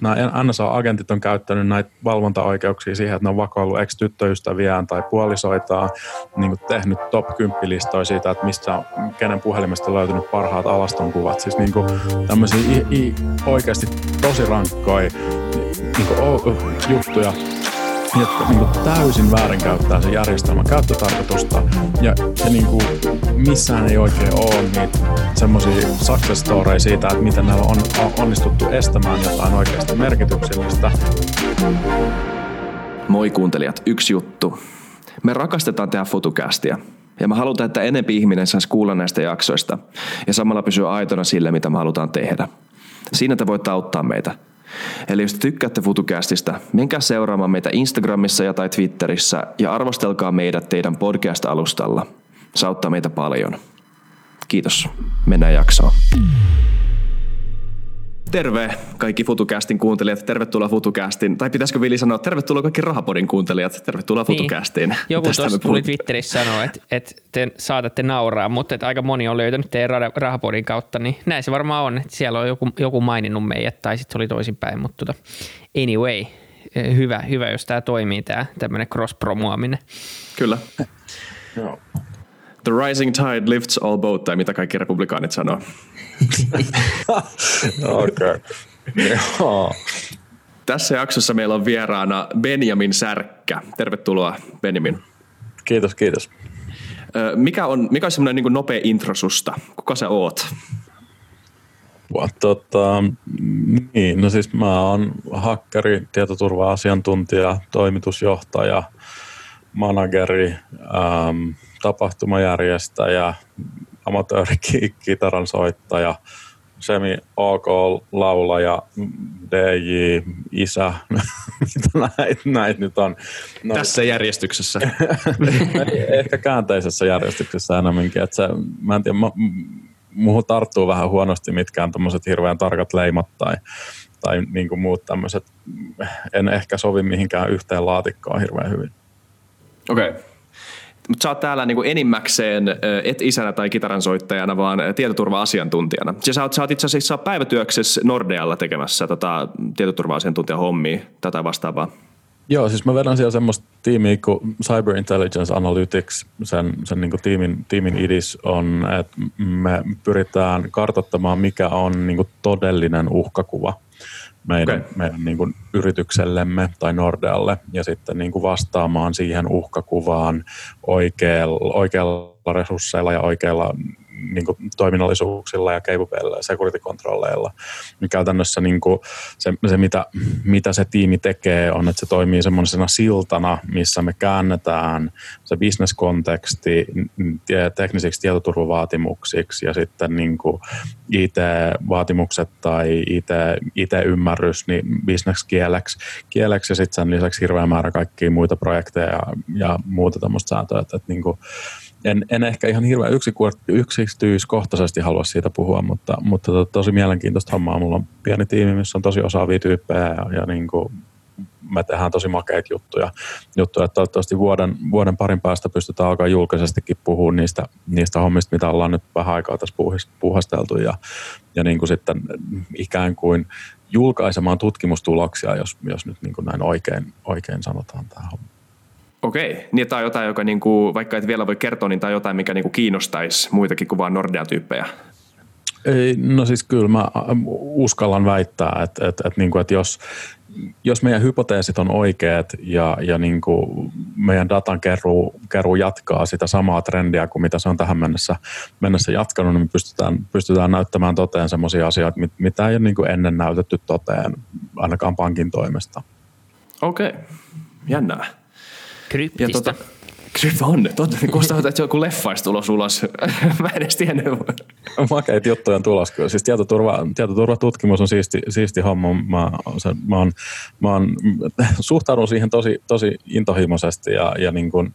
Nämä NSA-agentit on käyttänyt näitä valvontaoikeuksia siihen, että ne on vakoillut ex-tyttöystäviään tai puolisoitaan, niin tehnyt top 10 listoja siitä, että mistä, kenen puhelimesta on löytynyt parhaat alastonkuvat. Siis niin tämmöisiä oikeasti tosi rankkoja niin juttuja, jotka niin täysin väärinkäyttää sen järjestelmän käyttötarkoitusta ja niin kuin missään ei oikein ole niitä semmoisia success storeja siitä, että miten näillä on onnistuttu estämään jotain oikeasta merkityksellistä. Moi kuuntelijat, yksi juttu. Me rakastetaan tehdä FutuCastia ja me halutaan, että enempi ihminen saisi kuulla näistä jaksoista ja samalla pysyä aitona sille, mitä me halutaan tehdä. Siinä te voitte auttaa meitä. Eli jos te tykkäätte FutuCastista, menkää seuraamaan meitä Instagramissa ja tai Twitterissä ja arvostelkaa meidät teidän podcast-alustalla. Se auttaa meitä paljon. Kiitos. Mennään jaksoon. Terve kaikki FutuCastin kuuntelijat. Tervetuloa FutuCastin. Tai pitäisikö Vili sanoa, tervetuloa kaikki Rahapodin kuuntelijat. Tervetuloa FutuCastiin. Niin. Joku tuossa tuli Twitterissä sanoa, että te saatatte nauraa, mutta että aika moni on löytänyt teidän Rahapodin kautta. Niin näin se varmaan on, että siellä on joku maininnut meidät tai sitten se oli toisinpäin. Mutta anyway, hyvä jos tämä toimii, tämä tämmöinen cross-promoaminen. Kyllä. Joo. The rising tide lifts all boat, tai mitä kaikki republikaanit sanoo. Okei. No. Tässä jaksossa meillä on vieraana Benjamin Särkkä. Tervetuloa, Benjamin. Kiitos. Mikä on semmoinen niin nopea intro susta? Kuka sä oot? Mä oon hakkeri, tietoturva-asiantuntija, toimitusjohtaja, manageri, tapahtumajärjestäjä, amatööri-kitaran soittaja, semi-OK-laulaja, DJ, isä, mitä näitä nyt on. No, tässä järjestyksessä. Ehkä käänteisessä järjestyksessä enemmänkin. Mä en tiedä, muuhun tarttuu vähän huonosti mitkään tommoset hirveän tarkat leimat tai niinku muut tämmöiset. En ehkä sovi mihinkään yhteen laatikkoon hirveän hyvin. Okei. Okay. Mutta sä oot täällä niinku enimmäkseen et isänä tai kitaransoittajana, vaan tietoturva-asiantuntijana. Ja sä oot itse asiassa päivätyöksessä Nordealla tekemässä tietoturva-asiantuntijan hommia, tätä vastaavaa. Joo, siis mä vedän siellä semmoista tiimiä kuin Cyber Intelligence Analytics, sen niinku tiimin idis on, että me pyritään kartoittamaan, mikä on niinku todellinen uhkakuva meidän niinku yrityksellemme tai Nordealle ja sitten niinku vastaamaan siihen uhkakuvaan oikeilla resursseilla ja oikeilla niinku toiminnallisuuksilla ja capableilla ja security-kontrolleilla. Käytännössä niinku se mitä se tiimi tekee, on, että se toimii semmoisena siltana, missä me käännetään se business-konteksti teknisiksi tietoturvavaatimuksiksi ja sitten niinku IT-vaatimukset tai IT-ymmärrys niin business-kieleksi ja sitten sen lisäksi hirveä määrä kaikkia muita projekteja ja muuta tämmöistä sääntöä, että niinku En ehkä ihan hirveän yksityiskohtaisesti halua siitä puhua, mutta tosi mielenkiintoista hommaa. Mulla on pieni tiimi, missä on tosi osaavia tyyppejä ja niin kuin me tehdään tosi makeita juttuja. Toivottavasti vuoden parin päästä pystytään alkaa julkisestikin puhua niistä hommista, mitä ollaan nyt vähän aikaa tässä puuhasteltu ja niin kuin sitten ikään kuin julkaisemaan tutkimustuloksia, jos nyt niin kuin näin oikein sanotaan tämä homma. Okei, niin tämä on jotain, joka niinku, vaikka et vielä voi kertoa, niin tämä on jotain, mikä niinku kiinnostaisi muitakin kuin vaan Nordea-tyyppejä. Ei, no siis kyllä mä uskallan väittää, että jos meidän hypoteesit on oikeat ja niinku meidän datan keruu jatkaa sitä samaa trendiä kuin mitä se on tähän mennessä jatkanut, niin me pystytään näyttämään toteen semmoisia asioita, mitä ei ole niinku ennen näytetty toteen, ainakaan pankin toimesta. Okei, jännää. Kryptistä. Kuulostaa, että joku leffaisi tulos ulos. Mä en edes tiennyt. Makeita juttuja on tulos kyllä. Siis tietoturvatutkimus on siisti homma. Mä suhtaudun siihen tosi intohimoisesti ja niin kuin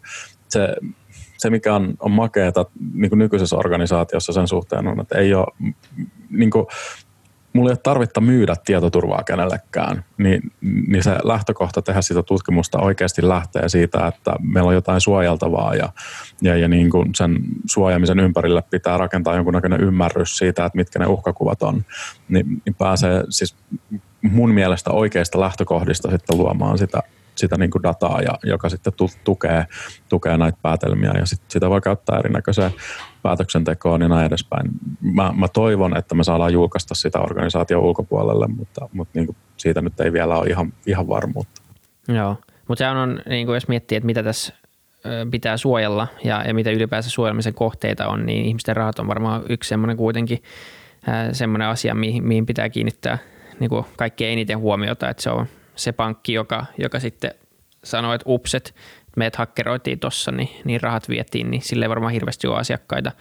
se, mikä on makeata niin kuin nykyisessä organisaatiossa sen suhteen on, että ei ole niin kuin, mulla ei ole tarvetta myydä tietoturvaa kenellekään, niin se lähtökohta tehdä sitä tutkimusta oikeasti lähtee siitä, että meillä on jotain suojeltavaa ja niin kuin sen suojaamisen ympärille pitää rakentaa jonkunnäköinen ymmärrys siitä, että mitkä ne uhkakuvat on. Niin pääsee siis mun mielestä oikeista lähtökohdista sitten luomaan sitä niin kuin dataa, joka sitten tukee näitä päätelmiä ja sitä voi käyttää erinäköiseen päätöksentekoon ja näin edespäin. Mä toivon, että me saadaan julkaista sitä organisaation ulkopuolelle, mutta niin kuin siitä nyt ei vielä ole ihan varmuutta. Joo, mutta sehän on, niin kuin jos miettii, että mitä tässä pitää suojella ja mitä ylipäänsä suojelmisen kohteita on, niin ihmisten rahat on varmaan yksi semmoinen kuitenkin semmoinen asia, mihin pitää kiinnittää niin kuin kaikkein eniten huomiota, että se on se pankki, joka sitten sanoo, että ups, että meidät hakkeroitiin tuossa, niin rahat vietiin, niin sille ei varmaan hirveästi ole asiakkaita.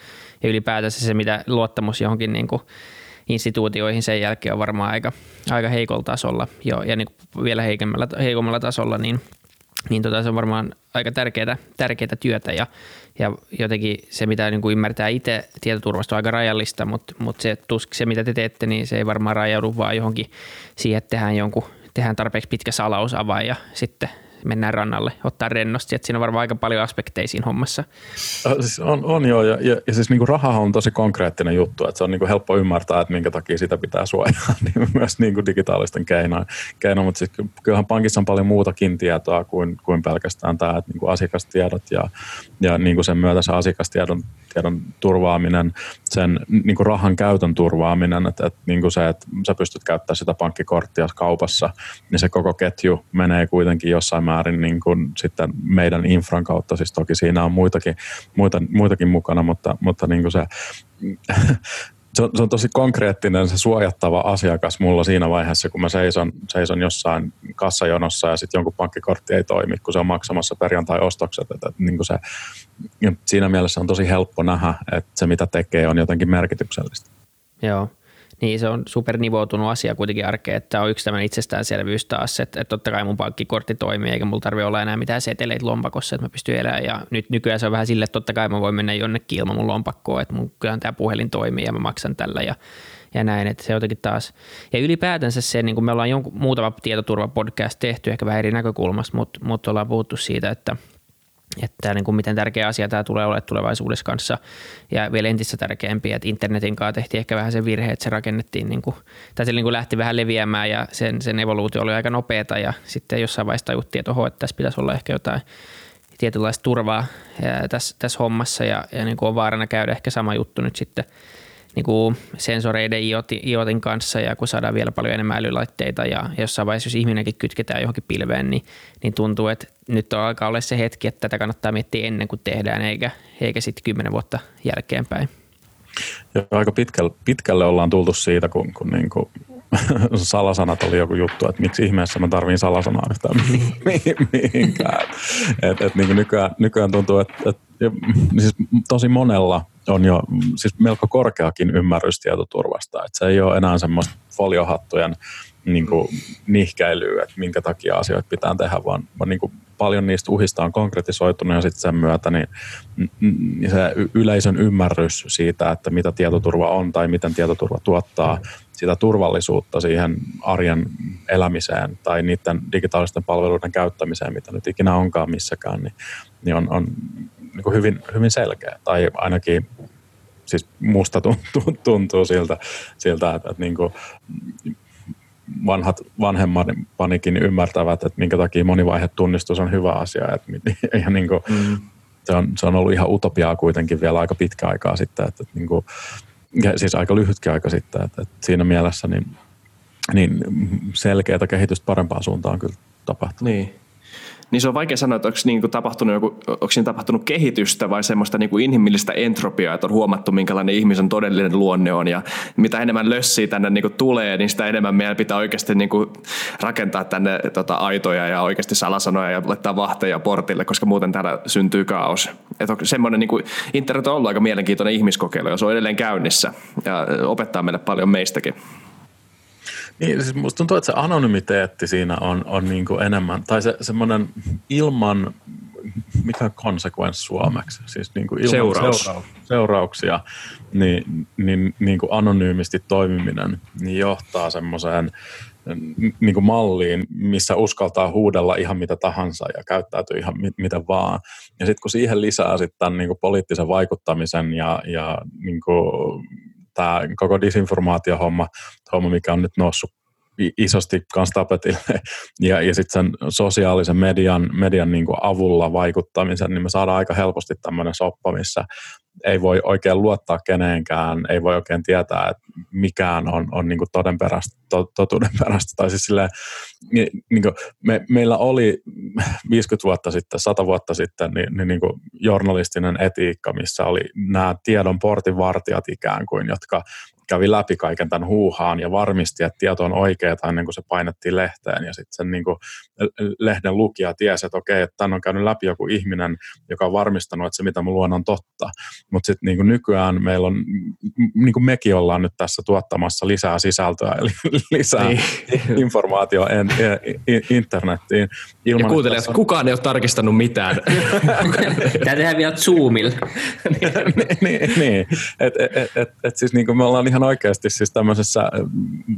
Ja ylipäätänsä se, mitä luottamus johonkin niin kuin instituutioihin sen jälkeen on varmaan aika heikolla tasolla ja niin kuin vielä heikommalla tasolla, niin se on varmaan aika tärkeää työtä ja jotenkin se, mitä niin kuin ymmärtää itse tietoturvasta on aika rajallista, mutta se, mitä te teette, niin se ei varmaan rajaudu vaan johonkin siihen, että tehdään tarpeeksi pitkä salausavain ja sitten mennään rannalle, ottaa rennosti, että siinä on varmaan aika paljon aspekteja siinä hommassa. On joo, ja siis niinku rahahan on tosi konkreettinen juttu, että se on niinku helppo ymmärtää, että minkä takia sitä pitää suojaa, niin myös niinku digitaalisten keinoin, mutta siis kyllähän pankissa on paljon muutakin tietoa kuin pelkästään tämä, että niinku asiakastiedot ja niinku sen myötä se asiakastiedon turvaaminen, sen niinku rahan käytön turvaaminen, että niinku se, että sä pystyt käyttämään sitä pankkikorttia kaupassa, niin se koko ketju menee kuitenkin jossain määrin niin kuin sitten meidän infran kautta, siis toki siinä on muitakin mukana, mutta niin kuin se on tosi konkreettinen se suojattava asiakas mulla siinä vaiheessa, kun mä seison jossain kassajonossa ja sitten jonkun pankkikortti ei toimi, kun se on maksamassa perjantai-ostokset. Että niin kuin se, siinä mielessä on tosi helppo nähdä, että se mitä tekee on jotenkin merkityksellistä. Joo. Niin, se on supernivoutunut asia kuitenkin arkeen, että tämä on yksi tämmöinen itsestäänselvyys taas, että totta kai mun pankkikortti toimii, eikä mulla tarvitse olla enää mitään seteleitä lompakossa, että mä pystyn elämään. Ja nyt nykyään se on vähän silleen, että totta kai mä voin mennä jonnekin ilman mun lompakkoa, että mun kyllähän tämä puhelin toimii ja mä maksan tällä ja näin, että se jotenkin taas. Ja ylipäätänsä se, niin kuin me ollaan muutama tietoturvapodcast tehty, ehkä vähän eri näkökulmasta, mutta ollaan puhuttu siitä, että niin kuin miten tärkeä asia tämä tulee olemaan tulevaisuudessa kanssa ja vielä entistä tärkeämpiä, että internetin kanssa tehtiin ehkä vähän se virhe, että se rakennettiin, niin kuin, tai se niin kuin lähti vähän leviämään ja sen evoluutio oli aika nopeata ja sitten jossain vaiheessa tajuttiin, että että tässä pitäisi olla ehkä jotain tietynlaista turvaa tässä hommassa ja niin kuin on vaarana käydä ehkä sama juttu nyt sitten niin kuin sensoreiden IoTin kanssa ja kun saadaan vielä paljon enemmän älylaitteita ja jossain vaiheessa, jos ihminenkin kytketään johonkin pilveen, niin tuntuu, että nyt on alkaa olla se hetki, että tätä kannattaa miettiä ennen kuin tehdään eikä sitten 10 vuotta jälkeenpäin. Ja aika pitkälle ollaan tultu siitä, kun niin kuin salasanat oli joku juttu, että miksi ihmeessä mä tarviin salasanaa yhtään mihinkään. Et niin kuin nykyään tuntuu, että siis tosi monella on jo siis melko korkeakin ymmärrys tietoturvasta, että se ei ole enää semmoista foliohattujen niin kuin nihkäilyä, että minkä takia asioita pitää tehdä, vaan niin kuin paljon niistä uhista on konkretisoitunut ja sitten sen myötä niin se yleisön ymmärrys siitä, että mitä tietoturva on tai miten tietoturva tuottaa sitä turvallisuutta siihen arjen elämiseen tai niiden digitaalisten palveluiden käyttämiseen, mitä nyt ikinä onkaan missäkään, niin on niin kuin hyvin selkeä tai ainakin siis musta tuntuu siltä että niin kuin vanhemmanikin ymmärtävät, että minkä takia monivaihetunnistus on hyvä asia. Ja niin kuin, se on ollut ihan utopiaa kuitenkin vielä aika pitkä aikaa sitten, että niin kuin, siis aika lyhytkin aika sitten. Että siinä mielessä niin selkeätä kehitystä parempaan suuntaan kyllä tapahtuu. Niin se on vaikea sanoa, että onko siinä tapahtunut kehitystä vai semmoista niin kuin inhimillistä entropiaa, että on huomattu, minkälainen ihmisen todellinen luonne on ja mitä enemmän lössiä tänne niin kuin tulee, niin sitä enemmän meidän pitää oikeasti niin kuin rakentaa tänne aitoja ja oikeasti salasanoja ja laittaa vahteja portille, koska muuten täällä syntyy kaos. Että semmoinen niin kuin internet on ollut aika mielenkiintoinen ihmiskokeilu ja se on edelleen käynnissä ja opettaa meille paljon meistäkin. Niin, siis musta tuntuu, että se anonymiteetti siinä on niin kuin enemmän, tai se semmoinen ilman, mikä on konsekvenssi suomeksi, siis niin kuin ilman seurauksia, niin kuin anonyymisti toimiminen niin johtaa semmoiseen niin kuin malliin, missä uskaltaa huudella ihan mitä tahansa ja käyttäytyy ihan mitä vaan. Ja sitten kun siihen lisää sitten tämän niin kuin poliittisen vaikuttamisen ja niin kuin tämä koko disinformaatiohomma, mikä on nyt noussut isosti kans tapetille. Ja sitten sen sosiaalisen median niin kuin avulla vaikuttamisen, niin me saadaan aika helposti tämmöinen soppa, missä ei voi oikein luottaa keneenkään, ei voi oikein tietää, että mikään on niin kuin totuudenperäistä. Tai siis silleen, niin kuin meillä oli 50 vuotta sitten, 100 vuotta sitten niin kuin journalistinen etiikka, missä oli nämä tiedon portinvartijat ikään kuin, jotka kävi läpi kaiken tämän huuhaan ja varmisti, että tieto on oikeaa ennen kuin se painettiin lehteen. Ja sitten sen niin kuin lehden lukija tiesi, että okei, että tämän on käynyt läpi joku ihminen, joka on varmistanut, että se mitä mä luon on totta. Mutta sitten niin kuin nykyään meillä on, niin kuin mekin ollaan nyt tässä tuottamassa lisää sisältöä, eli lisää informaatiota internettiin. Ilman, ja kuuntelijat, kukaan ei ole tarkistanut mitään. Tämä tehdään vielä Zoomilla. Niin, että siis niin kuin me ollaan ihan oikeasti siis tämmöisessä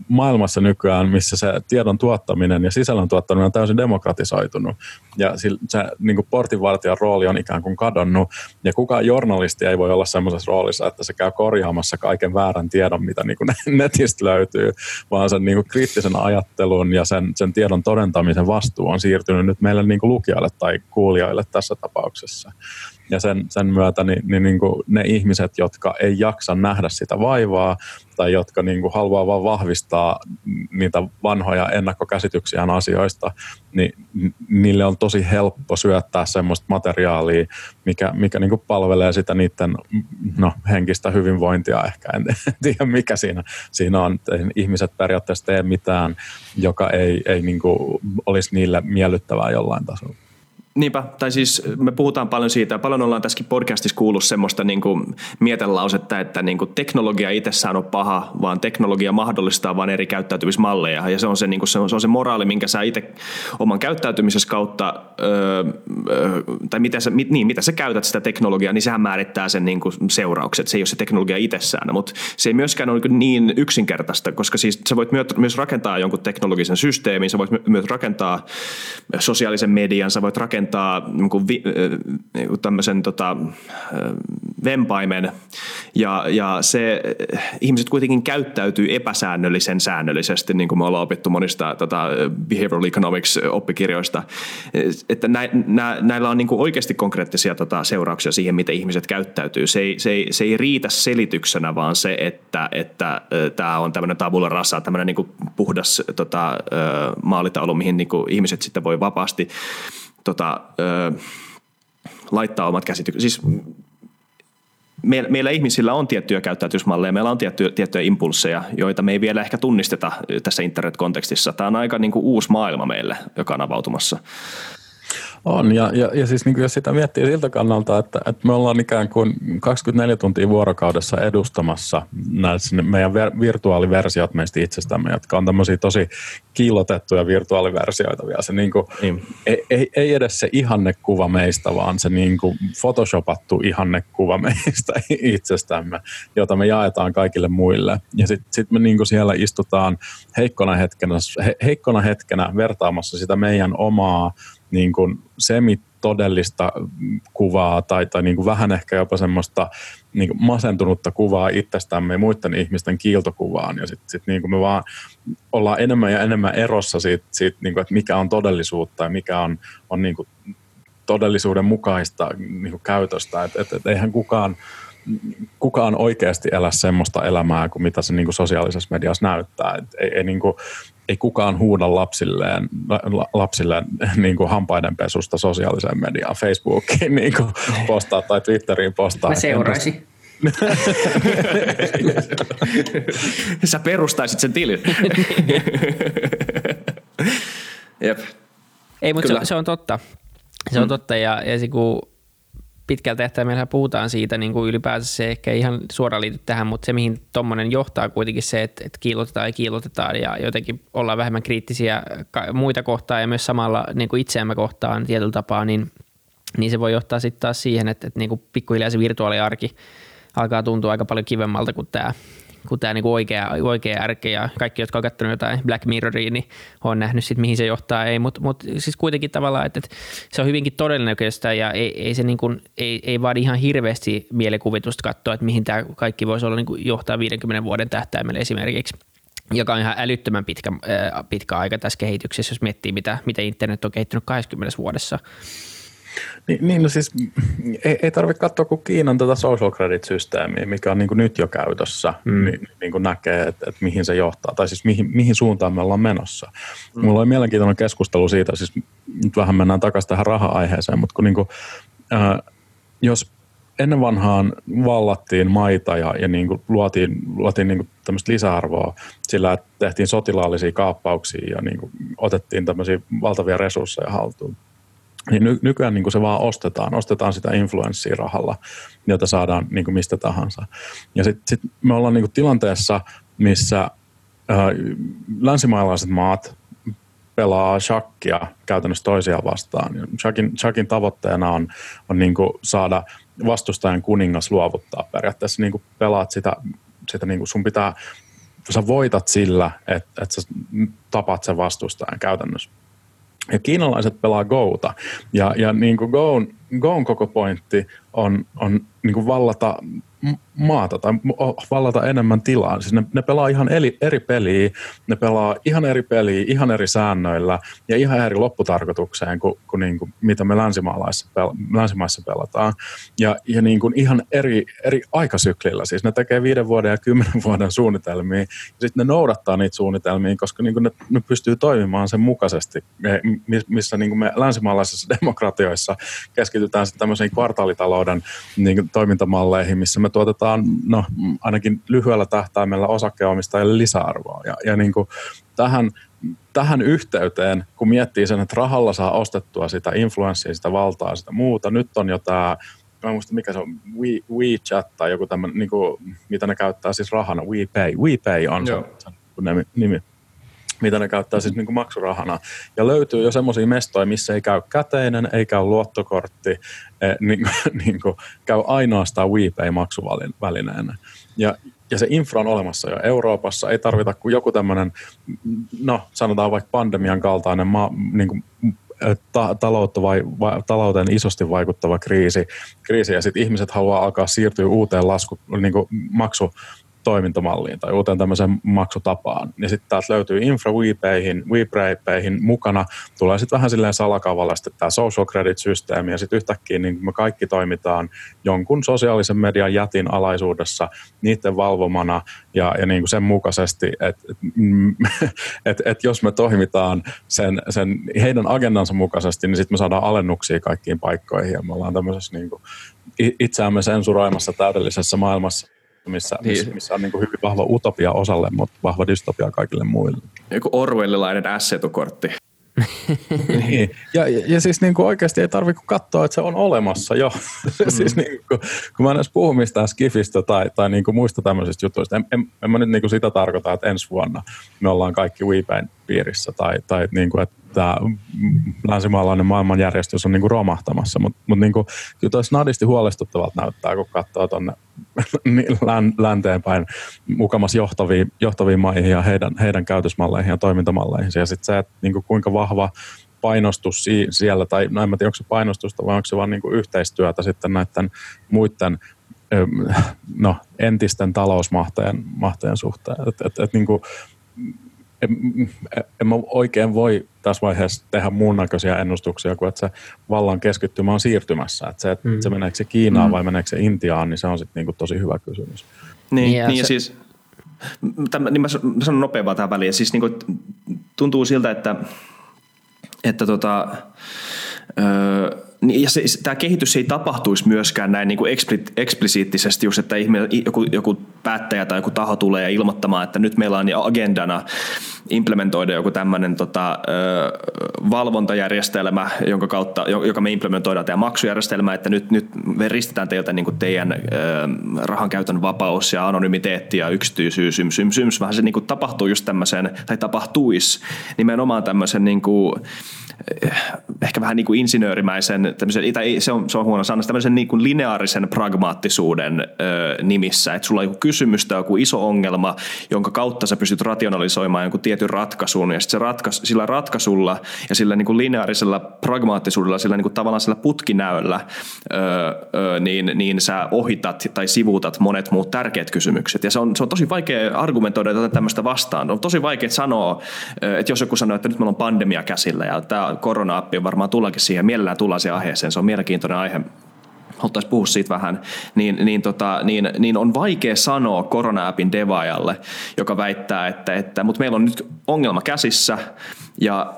maailmassa nykyään, missä se tiedon tuottaminen ja sisällön tuottaminen on täysin demokratisoitunut. Ja se niin kuin portinvartijan rooli on ikään kuin kadonnut. Ja kukaan journalisti ei voi olla semmoisessa roolissa, että se käy korjaamassa kaiken väärän tiedon, mitä niin kuin netistä löytyy, vaan sen niin kuin kriittisen ajattelun ja sen tiedon todentamisen vastuu on siirtynyt nyt meille niin kuin lukijoille tai kuulijoille tässä tapauksessa. Ja sen myötä niin kuin ne ihmiset, jotka ei jaksa nähdä sitä vaivaa tai jotka niin kuin haluaa vaan vahvistaa niitä vanhoja ennakkokäsityksiään asioista, niin niille on tosi helppo syöttää semmoista materiaalia, mikä niin kuin palvelee sitä niiden henkistä hyvinvointia ehkä. En tiedä mikä siinä on. Ihmiset periaatteessa tee mitään, joka ei niin kuin olisi niille miellyttävää jollain tasolla. Niinpä, tai siis me puhutaan paljon siitä, paljon ollaan tässäkin podcastissa kuullut semmoista niin kuin mietelausetta, että niin kuin teknologia itsessään on paha, vaan teknologia mahdollistaa vain eri käyttäytymismalleja, ja se on se, niin kuin se on se moraali, minkä sä itse oman käyttäytymisessä kautta, tai mitä sä käytät sitä teknologiaa, niin sehän määrittää sen niin kuin seuraukset, se ei ole se teknologia itsessään, mutta se ei myöskään ole niin yksinkertaista, koska siis sä voit myös rakentaa jonkun teknologisen systeemin, sä voit myös rakentaa sosiaalisen median, sä voit rakentaa tämmöisen vempaimen, ja se ihmiset kuitenkin käyttäytyy epäsäännöllisen säännöllisesti, niin kuin me ollaan opittu monista behavioral economics oppikirjoista, että näillä on niin kuin oikeasti konkreettisia seurauksia siihen, miten ihmiset käyttäytyy. Se ei riitä selityksenä, vaan se, että tämä on tämmöinen tabula rasa, tämmöinen niin kuin puhdas maalitaulu, mihin niin kuin ihmiset sitten voi vapaasti laittaa omat käsitykset. Siis meillä ihmisillä on tiettyjä käyttäytymismalleja, meillä on tiettyjä impulsseja, joita me ei vielä ehkä tunnisteta tässä internetkontekstissa. Tämä on aika niin kuin uusi maailma meille, joka on avautumassa. On, ja siis niin kuin jos sitä miettii siltä kannalta, että me ollaan ikään kuin 24 tuntia vuorokaudessa edustamassa näissä meidän virtuaaliversiot meistä itsestämme, jotka on tämmöisiä tosi kiillotettuja virtuaaliversioita vielä. Se niin kuin, ei edes se ihannekuva meistä, vaan se niin kuin photoshopattu ihannekuva meistä itsestämme, jota me jaetaan kaikille muille. Ja sit me niin kuin siellä istutaan heikkona hetkenä vertaamassa sitä meidän omaa niin kuin semitodellista kuvaa tai niin kuin vähän ehkä jopa semmoista niin kuin masentunutta kuvaa itsestämme ja muiden ihmisten kiiltokuvaan. Ja sit niin kuin me vaan ollaan enemmän ja enemmän erossa siitä niin kuin, että mikä on todellisuutta ja mikä on niin kuin todellisuuden mukaista niin kuin käytöstä. Et eihän kukaan oikeasti elä semmoista elämää kuin mitä se niin kuin sosiaalisessa mediassa näyttää. Ei niin kuin, ei kukaan huuda lapsilleen niin kuin hampaidenpesusta sosiaaliseen mediaan, Facebookiin niin kuin postaa tai Twitteriin postaa. Mä seuraisin. Sä perustaisit sen tilin. Jep. Ei, mutta se on totta. Se on totta, ja se, kun pitkältä tähtäimellä puhutaan siitä, niin kuin ylipäänsä se ehkä ihan suoraan liity tähän, mutta se mihin tommonen johtaa kuitenkin se, että kiillotetaan ja jotenkin ollaan vähemmän kriittisiä muita kohtaan ja myös samalla niin kuin itseämme kohtaan tietyllä tapaa, niin se voi johtaa sitten taas siihen, että niin kuin pikkuhiljaa se virtuaaliarki alkaa tuntua aika paljon kivemmalta kuin tämä niin kuin oikea arki, ja kaikki, jotka on katsonut jotain Black Mirroria, niin on nähnyt sitten, mihin se johtaa. Ei, mutta siis kuitenkin tavallaan, että se on hyvinkin todennäköistä, ja ei se niin kuin, ei vaadi ihan hirveästi mielikuvitusta katsoa, että mihin tämä kaikki voisi olla niin kuin johtaa 50 vuoden tähtäimellä esimerkiksi. joka on ihan älyttömän pitkä aika tässä kehityksessä, jos miettii, mitä internet on kehittynyt 20 vuodessa. Niin, no siis ei tarvitse katsoa kuin Kiinan tätä social credit-systeemiä, mikä on niin kuin nyt jo käytössä, niin kuin näkee, että mihin se johtaa, tai siis mihin suuntaan me ollaan menossa. Mulla oli mielenkiintoinen keskustelu siitä, siis nyt vähän mennään takaisin tähän raha-aiheeseen, mutta kun niin kuin, jos ennen vanhaan vallattiin maita ja niin kuin luotiin niin kuin tämmöistä lisäarvoa sillä, että tehtiin sotilaallisia kaappauksia ja niin kuin otettiin tämmöisiä valtavia resursseja haltuun. Niin nykyään niin kuin se vaan ostetaan sitä influenssia rahalla, jota saadaan niin kuin mistä tahansa. Ja sit me ollaan niin kuin tilanteessa, missä länsimaalaiset maat pelaa shakkia käytännössä toisiaan vastaan. Shakin tavoitteena on niin kuin saada vastustajan kuningas luovuttaa periaatteessa. Niin kuin pelaat sitä niin kuin sun pitää, sä voitat sillä, että sä tapat sen vastustajan käytännössä. Ja kiinalaiset pelaa Gouta, ja niin kuin Goon koko pointti on niin kuin vallata maata tai vallata enemmän tilaa. Siis ne pelaa ihan eri peliä, ne pelaa ihan eri peliä, ihan eri säännöillä ja ihan eri lopputarkoitukseen kuin, niin kuin mitä me länsimaissa pelataan. Ja niin kuin ihan eri aikasyklillä. Siis ne tekee 5 vuoden ja 10 vuoden suunnitelmia ja sitten ne noudattaa niitä suunnitelmia, koska niin kuin ne pystyy toimimaan sen mukaisesti, missä niin kuin me länsimaalaisissa demokratioissa keskitytään sitten tämmöiseen kvartaalitalouden niin kuin toimintamalleihin, missä me tuotetaan ainakin lyhyellä tähtäimellä osakkeenomistajille lisäarvoa. Ja niin kuin tähän yhteyteen, kun miettii sen, että rahalla saa ostettua sitä influenssia, sitä valtaa, sitä muuta. Nyt on jo tämä, mä en muista mikä se on, WeChat tai joku tämmöinen, niin kuin, mitä ne käyttää siis rahana, WePay. WePay on sen nimi. Mitä ne käyttää siis niin kuin maksurahana. Ja löytyy jo semmoisia mestoja, missä ei käy käteinen, ei käy luottokortti, niin kuin, käy ainoastaan WePay-maksuvälineenä. Ja se infra on olemassa jo Euroopassa. Ei tarvita kuin joku tämmöinen, sanotaan vaikka pandemian kaltainen niin kuin talouteen isosti vaikuttava kriisi. Ja sitten ihmiset haluaa alkaa siirtyä uuteen niin kuin maksutoimintamalliin tai uuteen tämmöiseen maksutapaan. Ja sitten täältä löytyy infra WePayhin mukana. Tulee sitten vähän silleen salakavalla sitten tämä social credit-systeemi ja sitten yhtäkkiä niin me kaikki toimitaan jonkun sosiaalisen median jätin alaisuudessa niiden valvomana ja niin kuin sen mukaisesti, että jos me toimitaan sen heidän agendansa mukaisesti, niin sitten me saadaan alennuksia kaikkiin paikkoihin ja me ollaan tämmöisessä niin kuin itseämme sensuroimassa täydellisessä maailmassa. Missä on niin kuin hyvin vahva utopia osalle, mutta vahva dystopia kaikille muille. Joku orwellilainen S-etukortti. Niin. Ja siis niin kuin oikeasti ei tarvitse kuin katsoa, että se on olemassa jo. Siis niin kuin, kun mä en edes puhu mistään skifistä tai niin kuin muista tämmöisistä jutuista. En mä nyt niin kuin sitä tarkoita, että ensi vuonna me ollaan kaikki WePayn piirissä tai niin kuin, että tämä länsimaalainen maailmanjärjestys on niin kuin romahtamassa, mutta niin kuin, kyllä toi snadisti huolestuttavalta näyttää, kun katsoo tuonne länteenpäin mukamas johtaviin maihin ja heidän käytösmalleihin ja toimintamalleihin. Ja sitten se, että niin kuin kuinka vahva painostus siellä, tai en tiedä, onko se painostusta vai onko se vaan niin kuin yhteistyötä sitten näiden muiden entisten talousmahtojen suhteen. Että niin kuin, en mä oikein voi tässä vaiheessa tehdä muun näköisiä ennustuksia kuin, että se vallan keskittymä on siirtymässä. Että se, että se meneekö se Kiinaan vai meneekö se Intiaan, niin se on sitten niinku tosi hyvä kysymys. Mä sanon nopein vaan tähän väliin. Siis niinku, tuntuu siltä, että ja tämä kehitys ei tapahtuisi myöskään näin niin kuin eksplisiittisesti, just, että joku päättäjä tai joku taho tulee ilmoittamaan, että nyt meillä on jo agendana implementoida joku tämmöinen valvontajärjestelmä, joka me implementoidaan tämä maksujärjestelmä, että nyt me ristetään teiltä niin kuin teidän rahankäytön vapaus ja anonymiteetti ja yksityisyys, vähän se niin kuin tapahtuu just tämmöisen, tai tapahtuisi nimenomaan tämmöisen niin kuin ehkä vähän niin kuin insinöörimäisen, se on huono sana, tämmöisen niin kuin lineaarisen pragmaattisuuden nimissä, että sulla on joku kysymys tai joku iso ongelma, jonka kautta sä pystyt rationalisoimaan jonkun tietyn ratkaisun, ja sitten sillä ratkaisulla ja sillä niin kuin lineaarisella pragmaattisuudella, sillä niin kuin tavallaan sillä putkinäöllä, niin sä ohitat tai sivuutat monet muut tärkeät kysymykset, ja se on tosi vaikea argumentoida tätä tämmöistä vastaan, on tosi vaikea sanoa, että jos joku sanoo, että nyt meillä on pandemia käsillä, ja tämä korona-appi on varmaan tullaankin siihen, mielellään tullaan siihen aiheeseen, se on mielenkiintoinen aihe, haluttaisiin puhua siitä vähän, niin on vaikea sanoa korona-appin devaajalle, joka väittää, että mutta meillä on nyt ongelma käsissä,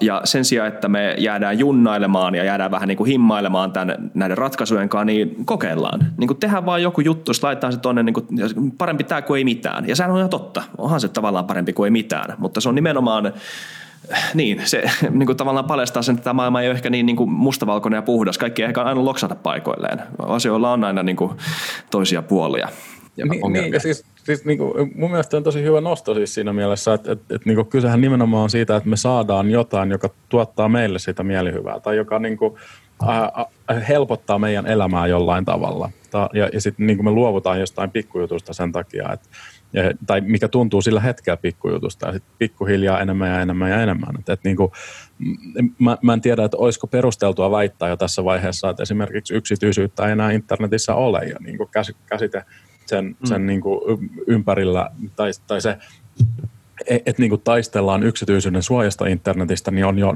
ja sen sijaan, että me jäädään junnailemaan ja jäädään vähän niin kuin himmailemaan näiden ratkaisujen kanssa, niin kokeillaan. Niin kuin tehdään vaan joku juttu, jos laitetaan se tuonne, niin kuin, parempi tämä kuin ei mitään. Ja sehän on ihan totta, onhan se tavallaan parempi kuin ei mitään, mutta se on nimenomaan... Niin, se niin kuin tavallaan paljastaa sen, että tämä maailma ei ole ehkä niin kuin mustavalkoinen ja puhdas. Kaikki ei ehkä aina loksata paikoilleen. Asioilla on aina niin kuin toisia puolia. Ja siis niin kuin, mun mielestä on tosi hyvä nosto siis siinä mielessä, että niin kuin kysehän nimenomaan on siitä, että me saadaan jotain, joka tuottaa meille sitä mielihyvää tai joka niin kuin, helpottaa meidän elämää jollain tavalla. Ja sitten niin kuin me luovutaan jostain pikkujutusta sen takia, että tai mikä tuntuu sillä hetkellä pikkujutusta, ja sitten pikkuhiljaa enemmän. Et niin kuin, mä en tiedä, että olisiko perusteltua väittää jo tässä vaiheessa, että esimerkiksi yksityisyyttä ei enää internetissä ole, ja niin kuin käsite sen niin kuin ympärillä, tai se, että niin kuin taistellaan yksityisyyden suojasta internetistä, niin on jo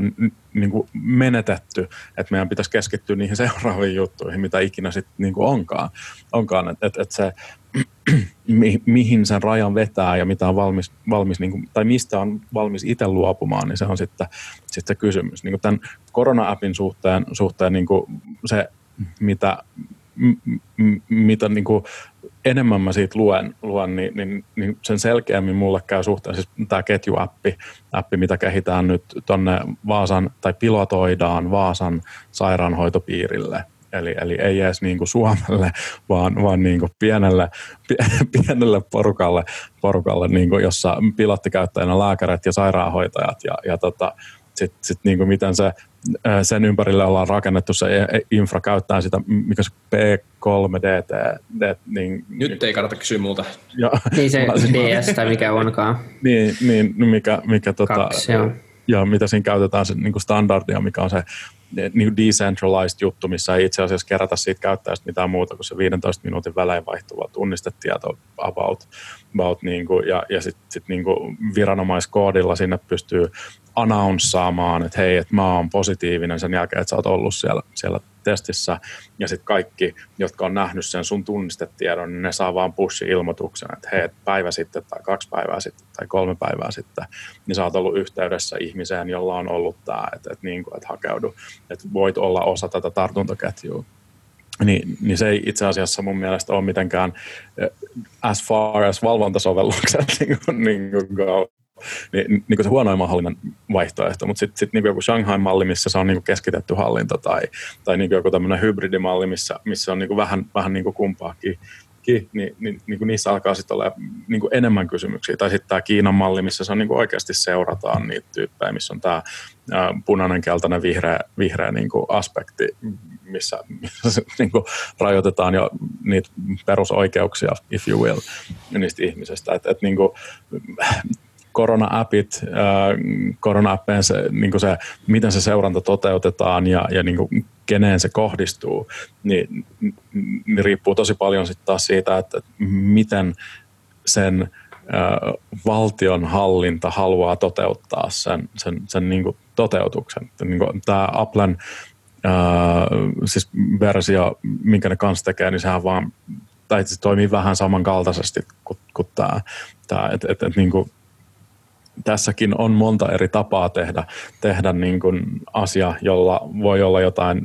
niin kuin menetetty, että meidän pitäisi keskittyä niihin seuraaviin juttuihin, mitä ikinä sitten niin kuin onkaan. Että se... mihin sen rajan vetää ja mitä on valmis niin kuin, tai mistä on valmis itse luopumaan, niin se on sitten se kysymys. Niin kuin tämän korona-appin suhteen niin kuin se, mitä niin kuin enemmän mä siitä luen niin sen selkeämmin mulle käy suhteen. Siis tämä ketjuappi, mitä kehitään nyt tuonne Vaasan, tai pilotoidaan Vaasan sairaanhoitopiirille. Eli ei edes niin kuin Suomelle, vaan niin kuin pienelle porukalle niin kuin, jossa pilottikäyttäjänä lääkärit ja sairaanhoitajat ja sit niin kuin miten sen ympärille ollaan rakennettu se infra käyttäen sitä, mikä se P3DT. Niin, nyt ei kannata kysyä muuta. Niin se DS tai mikä onkaan. Mikä kaksi, ja mitä siinä käytetään se niin kuin standardia, mikä on se niin decentralized juttu, missä ei itse asiassa kerätä siitä käyttäjästä mitään muuta kuin se 15 minuutin välein vaihtuva tunnistetieto about niin kuin, ja sitten niin viranomaiskoodilla sinne pystyy announsaamaan, että hei, että mä oon positiivinen sen jälkeen, että sä oot ollut siellä testissä, ja sitten kaikki, jotka on nähnyt sen sun tunnistetiedon, niin ne saa vaan push-ilmoituksen, että hei, päivä sitten tai 2 päivää sitten tai 3 päivää sitten, niin sä oot ollut yhteydessä ihmiseen, jolla on ollut tämä, että hakeudu, että voit olla osa tätä tartuntaketjua. Niin se ei itse asiassa mun mielestä ole mitenkään as far as valvontasovellukset niin kuin go. Niin se huonoin mahdollinen vaihtoehto, mutta sitten niin joku Shanghai-malli, missä se on niin keskitetty hallinta, tai niin joku tämmöinen hybridimalli, missä on niin vähän niin kumpaakin, niin niissä alkaa sitten olla niin enemmän kysymyksiä. Tai sitten tämä Kiinan malli, missä se on niin oikeasti seurataan niitä tyyppejä, missä on tämä punainen, keltainen, vihreä niin aspekti, missä niin rajoitetaan jo niitä perusoikeuksia, if you will, niistä ihmisistä. Että niin kuin... Korona-appit, korona-appeen se, niin kuin se, miten se seuranta toteutetaan ja niin kuin keneen se kohdistuu, niin riippuu tosi paljon sitten taas siitä, että miten sen valtion hallinta haluaa toteuttaa sen niin kuin toteutuksen. Niin kuin tämä Applen siis versio, minkä ne kanssa tekee, niin sehän vaan, tai se toimii vähän samankaltaisesti kuin tämä, että niin kuin tässäkin on monta eri tapaa tehdä niin kuin asia, jolla voi olla jotain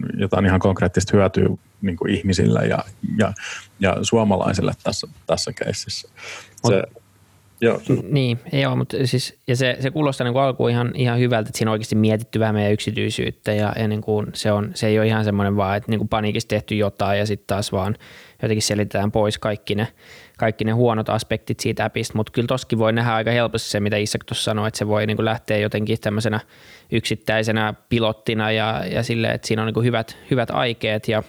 ihan konkreettista hyötyä niin kuin ihmisille ja suomalaisille tässä keississä. Mutta siis, ja se kuulostaa niin kuin alkuun ihan hyvältä, että siinä on oikeasti mietitty vähän meidän yksityisyyttä ja niin kuin se ei ole ihan semmoinen vaan, että niin kuin paniikissa tehty jotain ja sitten taas vaan jotenkin selitetään pois kaikki ne huonot aspektit siitä appista, mutta kyllä toskin voi nähdä aika helposti se, mitä Isak tuossa sanoi, että se voi niin kuin lähteä jotenkin tämmöisenä yksittäisenä pilottina ja silleen, että siinä on niin kuin hyvät aikeet ja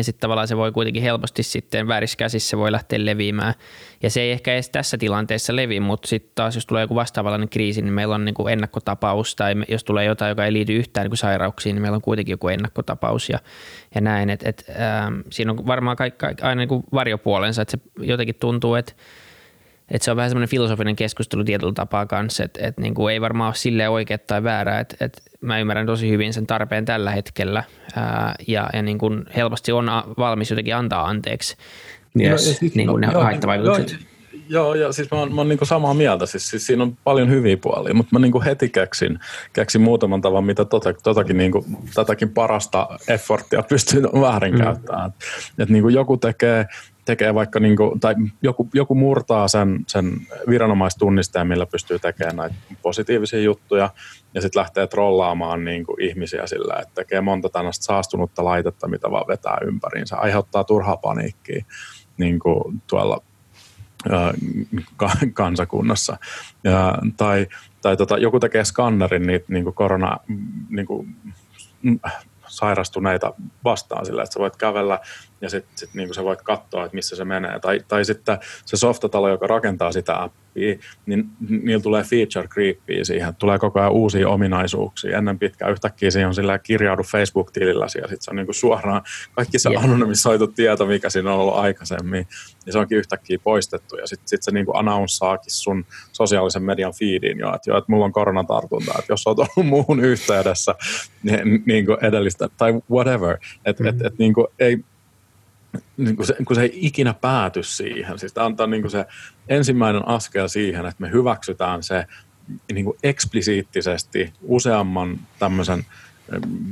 sitten tavallaan se voi kuitenkin helposti sitten väärissä käsissä se voi lähteä leviämään. Ja se ei ehkä edes tässä tilanteessa levi, mutta sitten taas jos tulee joku vastaavallainen kriisi, niin meillä on niin kuin ennakkotapaus, tai jos tulee jotain, joka ei liity yhtään niin kuin sairauksiin, niin meillä on kuitenkin joku ennakkotapaus ja näin. Siinä on varmaan aina niin kuin varjopuolensa, että se jotenkin tuntuu, että se on vähän semmoinen filosofinen keskustelu tietyllä tapaa kanssa, että niin kuin ei varmaan ole silleen oikea tai väärää, että mä ymmärrän tosi hyvin sen tarpeen tällä hetkellä ja niin kuin helposti on valmis jotenkin antaa anteeksi myös niin kuin ne haittavaikutukset. Joo, ja siis mä oon niin kuin samaa mieltä, siis siinä on paljon hyviä puolia, mutta mä niin kuin heti keksin muutaman tavan, mitä niin kuin, tätäkin parasta efforttia pystyy väärinkäyttämään. Että niin kuin joku tekee vaikka, niin kuin, tai joku murtaa sen viranomaistunnisteen, millä pystyy tekemään näitä positiivisia juttuja, ja sitten lähtee trollaamaan niin kuin ihmisiä sillä, että tekee monta tällaista saastunutta laitetta, mitä vaan vetää ympäriinsä, aiheuttaa turhaa paniikkiä niin kuin tuolla kansakunnassa. Tai joku tekee skannerin niitä niin kuin korona niin kuin sairastuneita vastaan sillä, että sä voit kävellä ja sitten niin sä voit katsoa, että missä se menee. Tai sitten se softatalo, joka rakentaa sitä appia, niin niillä tulee feature creepia siihen. Tulee koko ajan uusia ominaisuuksia. Ennen pitkään yhtäkkiä siihen on sillä kirjaudu Facebook-tililläsi ja sitten se on niin suoraan kaikki se anonymisoitu tieto, mikä siinä on ollut aikaisemmin. Ja se onkin yhtäkkiä poistettu ja sitten se niin announsaakin sun sosiaalisen median feediin jo, että mulla on koronatartunta, että jos olet ollut muuhun yhteydessä niin edellistä tai whatever. Kun se ei ikinä pääty siihen. Siis tämä on niin kuin se ensimmäinen askel siihen, että me hyväksytään se niin kuin eksplisiittisesti useamman tämmöisen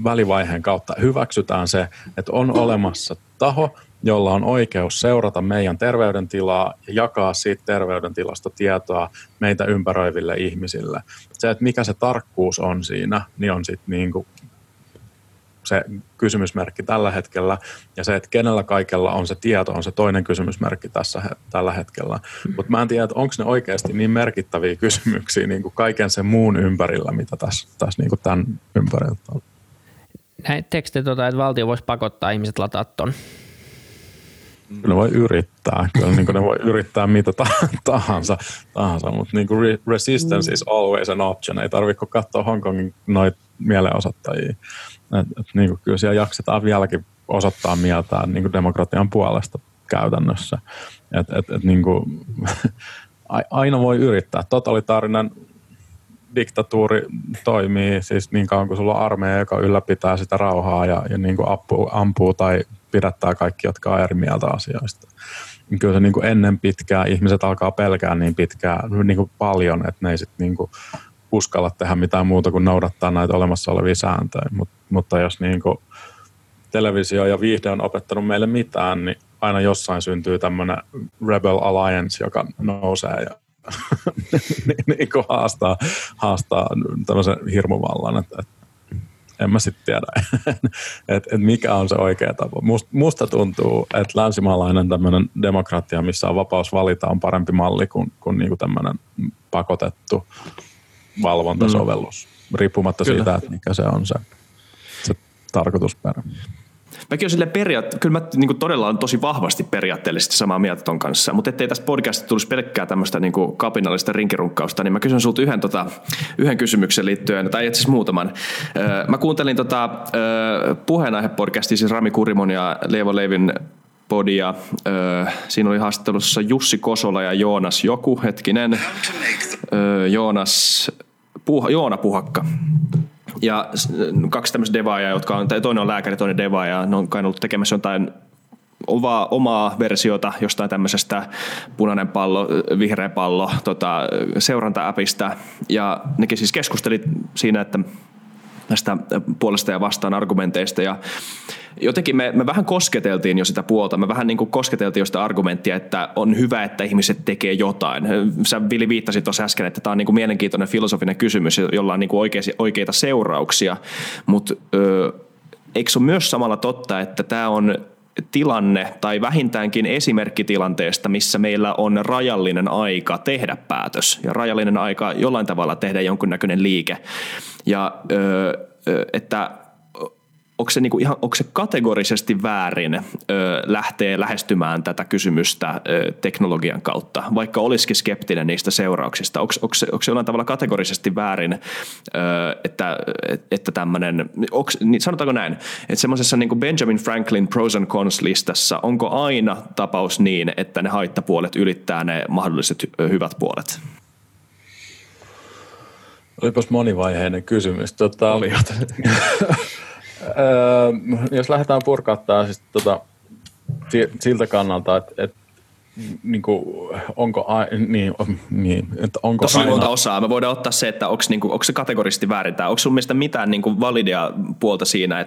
välivaiheen kautta. Hyväksytään se, että on olemassa taho, jolla on oikeus seurata meidän terveydentilaa ja jakaa siitä terveydentilasta tietoa meitä ympäröiville ihmisille. Se, että mikä se tarkkuus on siinä, niin on sitten niin kuin se kysymysmerkki tällä hetkellä, ja se, että kenellä kaikella on se tieto, on se toinen kysymysmerkki tässä tällä hetkellä. Mutta mä en tiedä, että onko ne oikeasti niin merkittäviä kysymyksiä niin kuin kaiken sen muun ympärillä, mitä tässä niin kuin tämän ympärillä on. Näin tekstit, että valtio voisi pakottaa ihmiset lataa ton. Kyllä voi yrittää, ne voi yrittää mitä tahansa, mutta niin kuin resistance is always an option. Ei tarvitse katsoa Hongkongin noita mielenosoittajia. Niin kyllä siellä jaksetaan vieläkin osoittaa mieltään niin demokratian puolesta käytännössä. Niin kuin, aina voi yrittää. Totalitaarinen diktatuuri toimii siis niin kauan kuin sulla on armeija, joka ylläpitää sitä rauhaa ja niin kuin ampuu tai pidättää kaikki, jotka on eri mieltä asioista. Kyllä se niin kuin ennen pitkää ihmiset alkaa pelkää niin pitkään, niin kuin paljon, että ne ei sitten niin kuin uskalla tehdä mitään muuta kuin noudattaa näitä olemassa olevia sääntöjä. Mutta jos niin kuin televisio ja viihde on opettanut meille mitään, niin aina jossain syntyy tämmöinen Rebel Alliance, joka nousee ja niin kuin haastaa tämmöisen hirmuvallan. En mä sitten tiedä, että mikä on se oikea tapa. Musta tuntuu, että länsimaalainen tämmöinen demokratia, missä on vapaus valita, on parempi malli kuin niinku tämmöinen pakotettu valvontasovellus, riippumatta kyllä siitä, että mikä se on se tarkoitusperä. Mäkin olen silleen kyllä mä niin todella olen tosi vahvasti periaatteellisesti samaa mieltä ton kanssa, mutta ettei tässä podcastissa tulisi pelkkää tämmöistä niin kapinallista rinkirunkkausta, niin mä kysyn sulta yhden kysymyksen liittyen, tai itse asiassa muutaman. Mä kuuntelin puheenaihe-podcastia, siis Rami Kurimon ja Leivo Leivin podia. Siinä oli haastattelussa Jussi Kosola ja Joonas joku, hetkinen, Joona Puhakka. Ja kaksi tämmöistä devaajaa, jotka on, toinen on lääkäri, toinen devaaja, ne on kai ollut tekemässä jotain omaa versiota jostain tämmöisestä punainen pallo, vihreä pallo seuranta-appista. Ja nekin siis keskusteli siinä, että näistä puolesta ja vastaan argumenteista, ja jotenkin me vähän kosketeltiin jo sitä puolta, me vähän niin kuin kosketeltiin jo sitä argumenttia, että on hyvä, että ihmiset tekee jotain. Sä Vili viittasit tuossa äsken, että tämä on niin kuin mielenkiintoinen filosofinen kysymys, jolla on niin kuin oikeita seurauksia, mutta eikö se ole myös samalla totta, että tämä on tilanne tai vähintäänkin esimerkkitilanteesta, missä meillä on rajallinen aika tehdä päätös ja rajallinen aika jollain tavalla tehdä jonkunnäköinen liike. Ja että onko se, ihan, onko se kategorisesti väärin lähteä lähestymään tätä kysymystä teknologian kautta, vaikka olisikin skeptinen niistä seurauksista? Onko se jollain tavalla kategorisesti väärin, että tämmöinen, niin sanotaanko näin, että semmoisessa niin kuin Benjamin Franklin pros and cons -listassa, onko aina tapaus niin, että ne haittapuolet ylittää ne mahdolliset hyvät puolet? Olipas monivaiheinen kysymys. Oli jotain. Jos lähdetään purkaamaan siis siltä kannalta, että niinku, onko tosi monta osaa. Me voidaan ottaa se, että onko se kategorisesti väärin. Onko sun mielestä mitään niinku validia puolta siinä,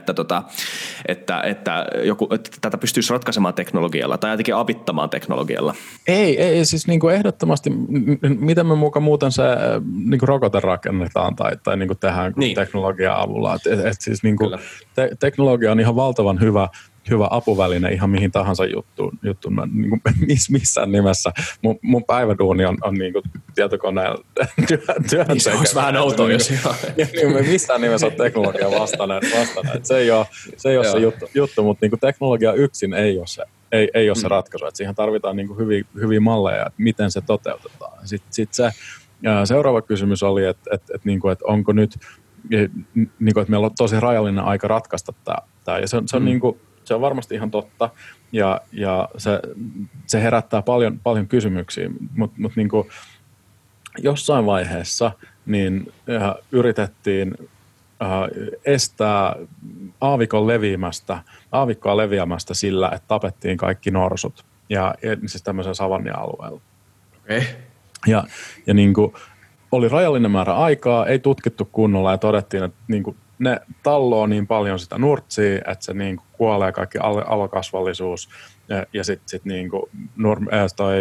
että joku, että tätä pystyisi ratkaisemaan teknologialla tai jotenkin avittamaan teknologialla? Ei siis niinku ehdottomasti, miten me muuten se niinku rokote rakennetaan tai niinku tehdään niin teknologian avulla. Et siis niinku teknologia on ihan valtavan hyvä apuväline ihan mihin tahansa juttuun. Mä niin kuin, missään nimessä. Mun päiväduuni on niin kuin tietokoneen työn sekä. Onko vähän outoa, jos ihan. Niin, me missään nimessä on teknologia vastainen. Se ei ole se juttu, mutta niin kuin teknologia yksin ei ole se ratkaisu. Et siihen tarvitaan niin kuin hyviä malleja, että miten se toteutetaan. Sitten se seuraava kysymys oli, että onko nyt, niin kuin, että meillä on tosi rajallinen aika ratkaista tämä. Ja se on niin kuin, se on varmasti ihan totta ja se herättää paljon kysymyksiä, mutta niin kuin jossain vaiheessa niin yritettiin estää aavikkoa leviämästä sillä, että tapettiin kaikki norsut ja siis tämmöisen savannia-alueella. Okay. Ja niin kuin oli rajallinen määrä aikaa, ei tutkittu kunnolla ja todettiin, että niin kuin ne talloo niin paljon sitä nurtsia, että se niin kuin kuolee kaikki alokasvallisuus ja sitten niin kuin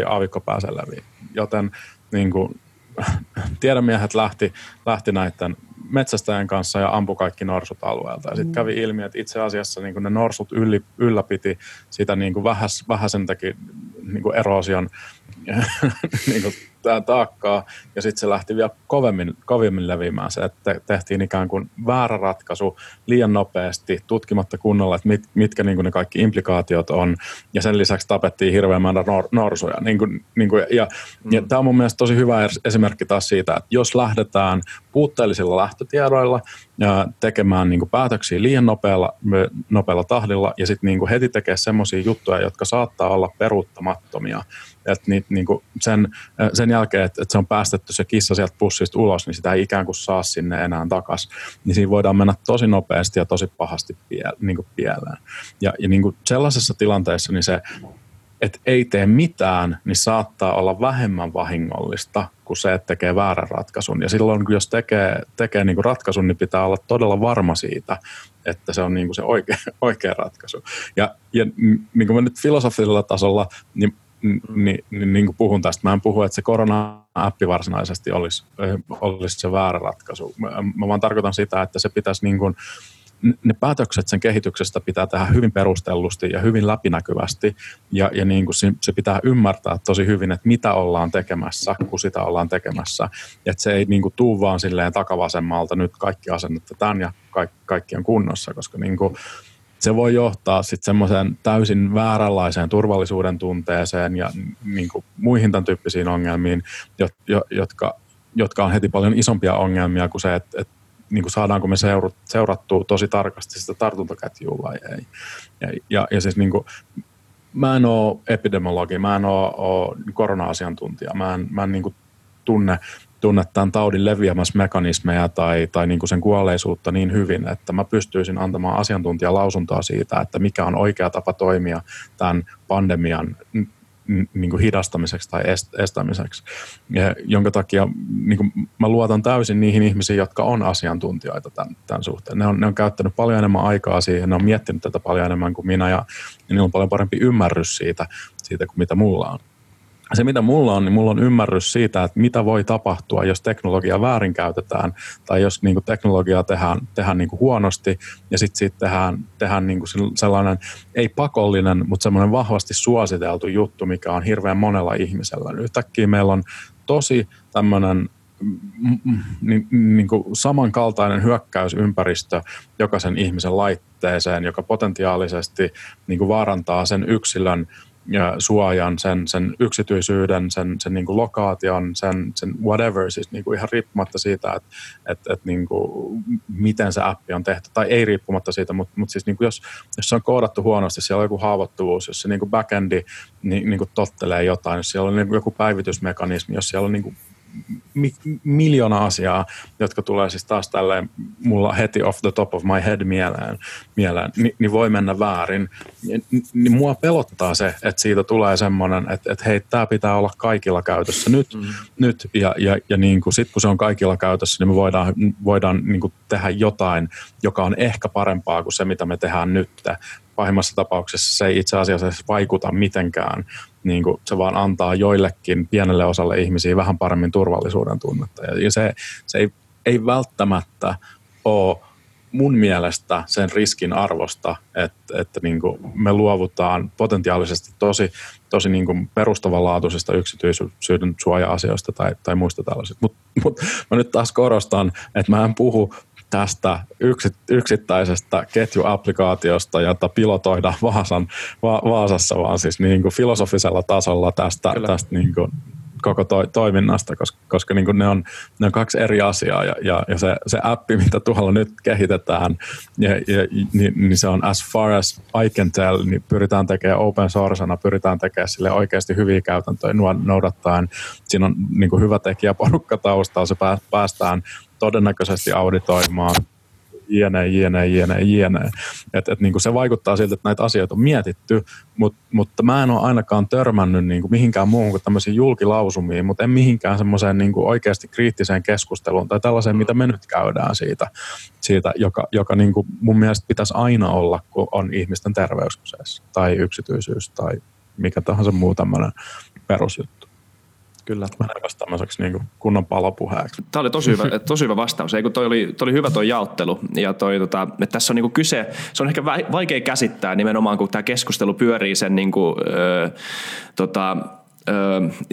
aavikko pääsee läpi. Joten niin kuin tiedemiehet lähti näiden metsästäjien kanssa ja ampui kaikki norsut alueelta. Ja sitten kävi ilmi, että itse asiassa niin kuin ne norsut ylläpiti sitä niin kuin vähäisentäkin niin kuin eroosion niin kuin taakkaa, ja sitten se lähti vielä kovemmin leviämään se, että tehtiin ikään kuin väärä ratkaisu liian nopeasti, tutkimatta kunnolla, että mitkä niin kuin ne kaikki implikaatiot on, ja sen lisäksi tapettiin hirveän määrä norsuja. Ja tämä on mun mielestä tosi hyvä esimerkki taas siitä, että jos lähdetään puutteellisilla lähtötiedoilla tekemään niin kuin päätöksiä liian nopealla tahdilla, ja sitten niin kuin heti tekee semmoisia juttuja, jotka saattaa olla peruuttamattomia, että niin kuin sen jälkeen, että se on päästetty se kissa sieltä pussista ulos, niin sitä ei ikään kuin saa sinne enää takaisin. Niin siinä voidaan mennä tosi nopeasti ja tosi pahasti pieleen. Ja niin kuin sellaisessa tilanteessa niin se, että ei tee mitään, niin saattaa olla vähemmän vahingollista kuin se, että tekee väärän ratkaisun. Ja silloin, kun jos tekee niin kuin ratkaisun, niin pitää olla todella varma siitä, että se on niin kuin se oikea ratkaisu. Ja niin kuin mä nyt filosofisella tasolla, niin kuin puhun tästä. Mä en puhu, että se korona-appi varsinaisesti olisi se väärä ratkaisu. Mä vaan tarkoitan sitä, että se pitäisi niin kuin, ne päätökset sen kehityksestä pitää tehdä hyvin perustellusti ja hyvin läpinäkyvästi. Ja niin kuin se pitää ymmärtää tosi hyvin, että mitä ollaan tekemässä, kun sitä ollaan tekemässä. Että se ei niin kuin tuu vaan silleen takavasemmalta nyt kaikki asennetta tämän ja kaikki on kunnossa, koska niin kuin se voi johtaa sitten semmoiseen täysin vääränlaiseen turvallisuuden tunteeseen ja niin kuin muihin tämän tyyppisiin ongelmiin, jotka on heti paljon isompia ongelmia kuin se, että niin kuin saadaanko me seurattua tosi tarkasti sitä tartuntaketjua vai ei. Ja siis niin kuin, mä en ole epidemiologi, mä en ole korona-asiantuntija, mä en niin kuin tunne tämän taudin leviämismekanismeja tai niin kuin sen kuolleisuutta niin hyvin, että mä pystyisin antamaan asiantuntijalausuntoa siitä, että mikä on oikea tapa toimia tämän pandemian niin kuin hidastamiseksi tai estämiseksi, jonka takia niin kuin mä luotan täysin niihin ihmisiin, jotka on asiantuntijoita tämän suhteen. Ne on käyttänyt paljon enemmän aikaa siihen, ne on miettinyt tätä paljon enemmän kuin minä ja niillä on paljon parempi ymmärrys siitä kuin mitä mulla on. se, mitä mulla on, niin mulla on ymmärrys siitä, että mitä voi tapahtua, jos teknologiaa väärinkäytetään tai jos niin kuin teknologiaa tehdään niin kuin huonosti ja sitten siitä tehdään niin kuin sellainen ei pakollinen, mutta sellainen vahvasti suositeltu juttu, mikä on hirveän monella ihmisellä. Yhtäkkiä meillä on tosi tämmöinen niin kuin samankaltainen hyökkäysympäristö jokaisen ihmisen laitteeseen, joka potentiaalisesti niin kuin vaarantaa sen yksilön ja suojan, sen yksityisyyden, sen niin kuin lokaation, sen whatever, siis niin kuin ihan riippumatta siitä, että niin kuin miten se appi on tehty, tai ei riippumatta siitä, mutta siis niin kuin jos se on koodattu huonosti, siellä on joku haavoittuvuus, jos se niin kuin backendi niin kuin tottelee jotain, jos siellä on niin kuin joku päivitysmekanismi, jos siellä on niin kuin miljoona asiaa, jotka tulee siis taas tälleen mulla heti off the top of my head mieleen niin voi mennä väärin. Niin mua pelottaa se, että siitä tulee semmoinen, että hei, tää pitää olla kaikilla käytössä nyt ja niin kuin sit kun se on kaikilla käytössä, niin me voidaan niin kuin tehdä jotain, joka on ehkä parempaa kuin se, mitä me tehdään nyt. Pahimmassa tapauksessa se ei itse asiassa vaikuta mitenkään. Niin kuin se vaan antaa joillekin pienelle osalle ihmisiä vähän paremmin turvallisuuden tunnetta. Ja se ei välttämättä ole mun mielestä sen riskin arvosta, että niin kuin me luovutaan potentiaalisesti tosi niin kuin perustavanlaatuisista yksityisyyden suoja-asioista tai muista tällaisista. Mutta mä nyt taas korostan, että mä en puhu tästä yksittäisestä ketjuapplikaatiosta, jota pilotoidaan Vaasassa, vaan siis niin kuin filosofisella tasolla tästä niin kuin koko toiminnasta, koska niin kuin ne on kaksi eri asiaa ja se appi, mitä tuolla nyt kehitetään, niin se on as far as I can tell, niin pyritään tekemään open sourcena, pyritään tekemään sille oikeasti hyviä käytäntöjä noudattaen. Siinä on niin kuin hyvä tekijäporukka taustaa, se päästään todennäköisesti auditoimaan jne. Et niin kuin se vaikuttaa siltä, että näitä asioita on mietitty, mutta mä en ole ainakaan törmännyt niin kuin mihinkään muuhun kuin tämmöisiin julkilausumiin, mutta en mihinkään semmoiseen niin kuin oikeasti kriittiseen keskusteluun tai tällaiseen, mitä me nyt käydään siitä joka niin kuin mun mielestä pitäisi aina olla, kun on ihmisten terveys kyseessä tai yksityisyys tai mikä tahansa muu tämmöinen perusjuttu. Kyllä. Mä näkös tämmöiseksi niin kunnon palopuheeksi. Tämä oli tosi hyvä vastaus. Ei, kun toi oli hyvä toi jaottelu. Ja että tässä on niin kuin kyse, se on ehkä vaikea käsittää nimenomaan, kun tämä keskustelu pyörii sen niin kuin,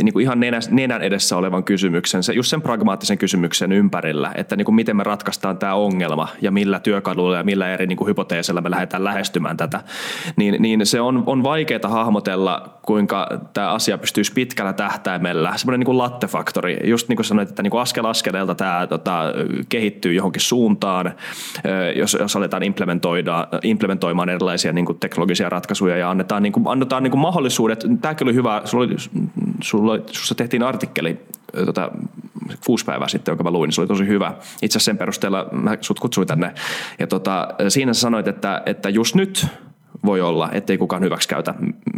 niin kuin ihan nenän edessä olevan kysymyksen, just sen pragmaattisen kysymyksen ympärillä, että niin kuin miten me ratkaistaan tämä ongelma ja millä työkaluilla ja millä eri niin kuin hypoteeseilla me lähdetään lähestymään tätä, niin se on vaikeaa hahmotella, kuinka tämä asia pystyisi pitkällä tähtäimellä, semmoinen niin kuin lattefaktori, just niin kuin sanoit, että niin kuin askel askeleelta tämä kehittyy johonkin suuntaan, jos aletaan implementoimaan erilaisia niin kuin teknologisia ratkaisuja ja annetaan niin kuin mahdollisuudet. Tämäkin oli hyvä, sulla tehtiin artikkeli 6 päivää sitten, jonka mä luin, niin se oli tosi hyvä. Itse asiassa sen perusteella mä sut kutsuin tänne. Ja siinä sä sanoit, että just nyt voi olla, ettei kukaan hyväksikäytä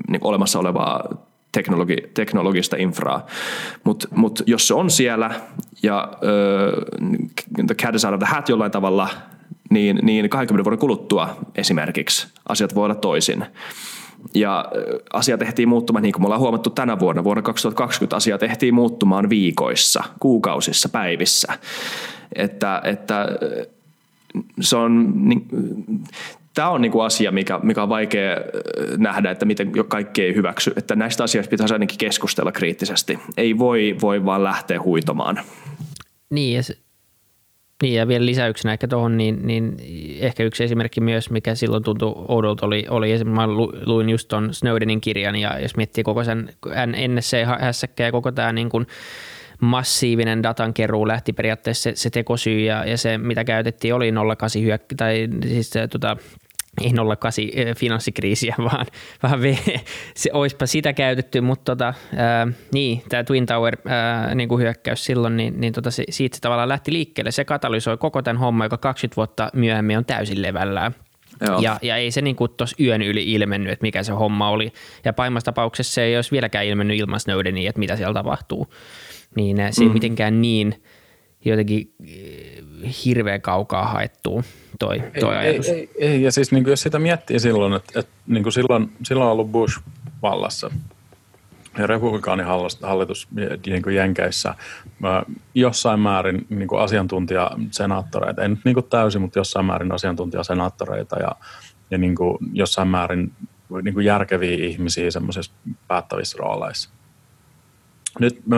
niin olemassa olevaa teknologista infraa. Mut jos se on siellä ja the cat is out of the hat jollain tavalla, niin 20 vuoden kuluttua esimerkiksi asiat voi olla toisin. Ja asia tehtiin muuttumaan, niin kuin me ollaan huomattu tänä vuonna 2020, asia tehtiin muuttumaan viikoissa, kuukausissa, päivissä. Että se on, niin, tämä on niin kuin asia, mikä on vaikea nähdä, että miten kaikki ei hyväksy. Että näistä asioista pitäisi ainakin keskustella kriittisesti. Ei voi vaan lähteä huitomaan. Niin, ja vielä lisäyksenä ehkä tuohon, niin ehkä yksi esimerkki myös, mikä silloin tuntui oudolta, oli esimerkiksi, mä luin just ton Snowdenin kirjan, ja jos miettii koko sen NSC-hässäkkä ja koko tämä niin kuin massiivinen datankeruu lähti periaatteessa se tekosyy, ja se mitä käytettiin oli 08 hyökkä, tai siis ei 08 finanssikriisiä, vaan vähän se oispa sitä käytetty, mutta niin, tämä Twin Tower niin kuin hyökkäys silloin, niin siitä se tavallaan lähti liikkeelle. Se katalysoi koko tämän homman, joka 20 vuotta myöhemmin on täysin levällään. Ja ei se niin kuin tuossa yön yli ilmennyt, että mikä se homma oli. Ja pahimmassa tapauksessa se ei olisi vieläkään ilmennyt ilman Snowdenia, että mitä siellä tapahtuu. Niin se ei mitenkään niin jotenkin hirveän kaukaa haettuu toi ajatus. Ei, ja siis niin kuin jos sitä miettii silloin, että niin kuin silloin on ollut Bush vallassa republikaanihallitus niin kuin Jenkeissä jossain määrin niin kuin asiantuntijasenaattoreita, ei nyt niin kuin täysin, mutta jossain määrin asiantuntijasenaattoreita ja niin kuin jossain määrin niin kuin järkeviä ihmisiä semmoisissa päättävissä rooleissa. Nyt me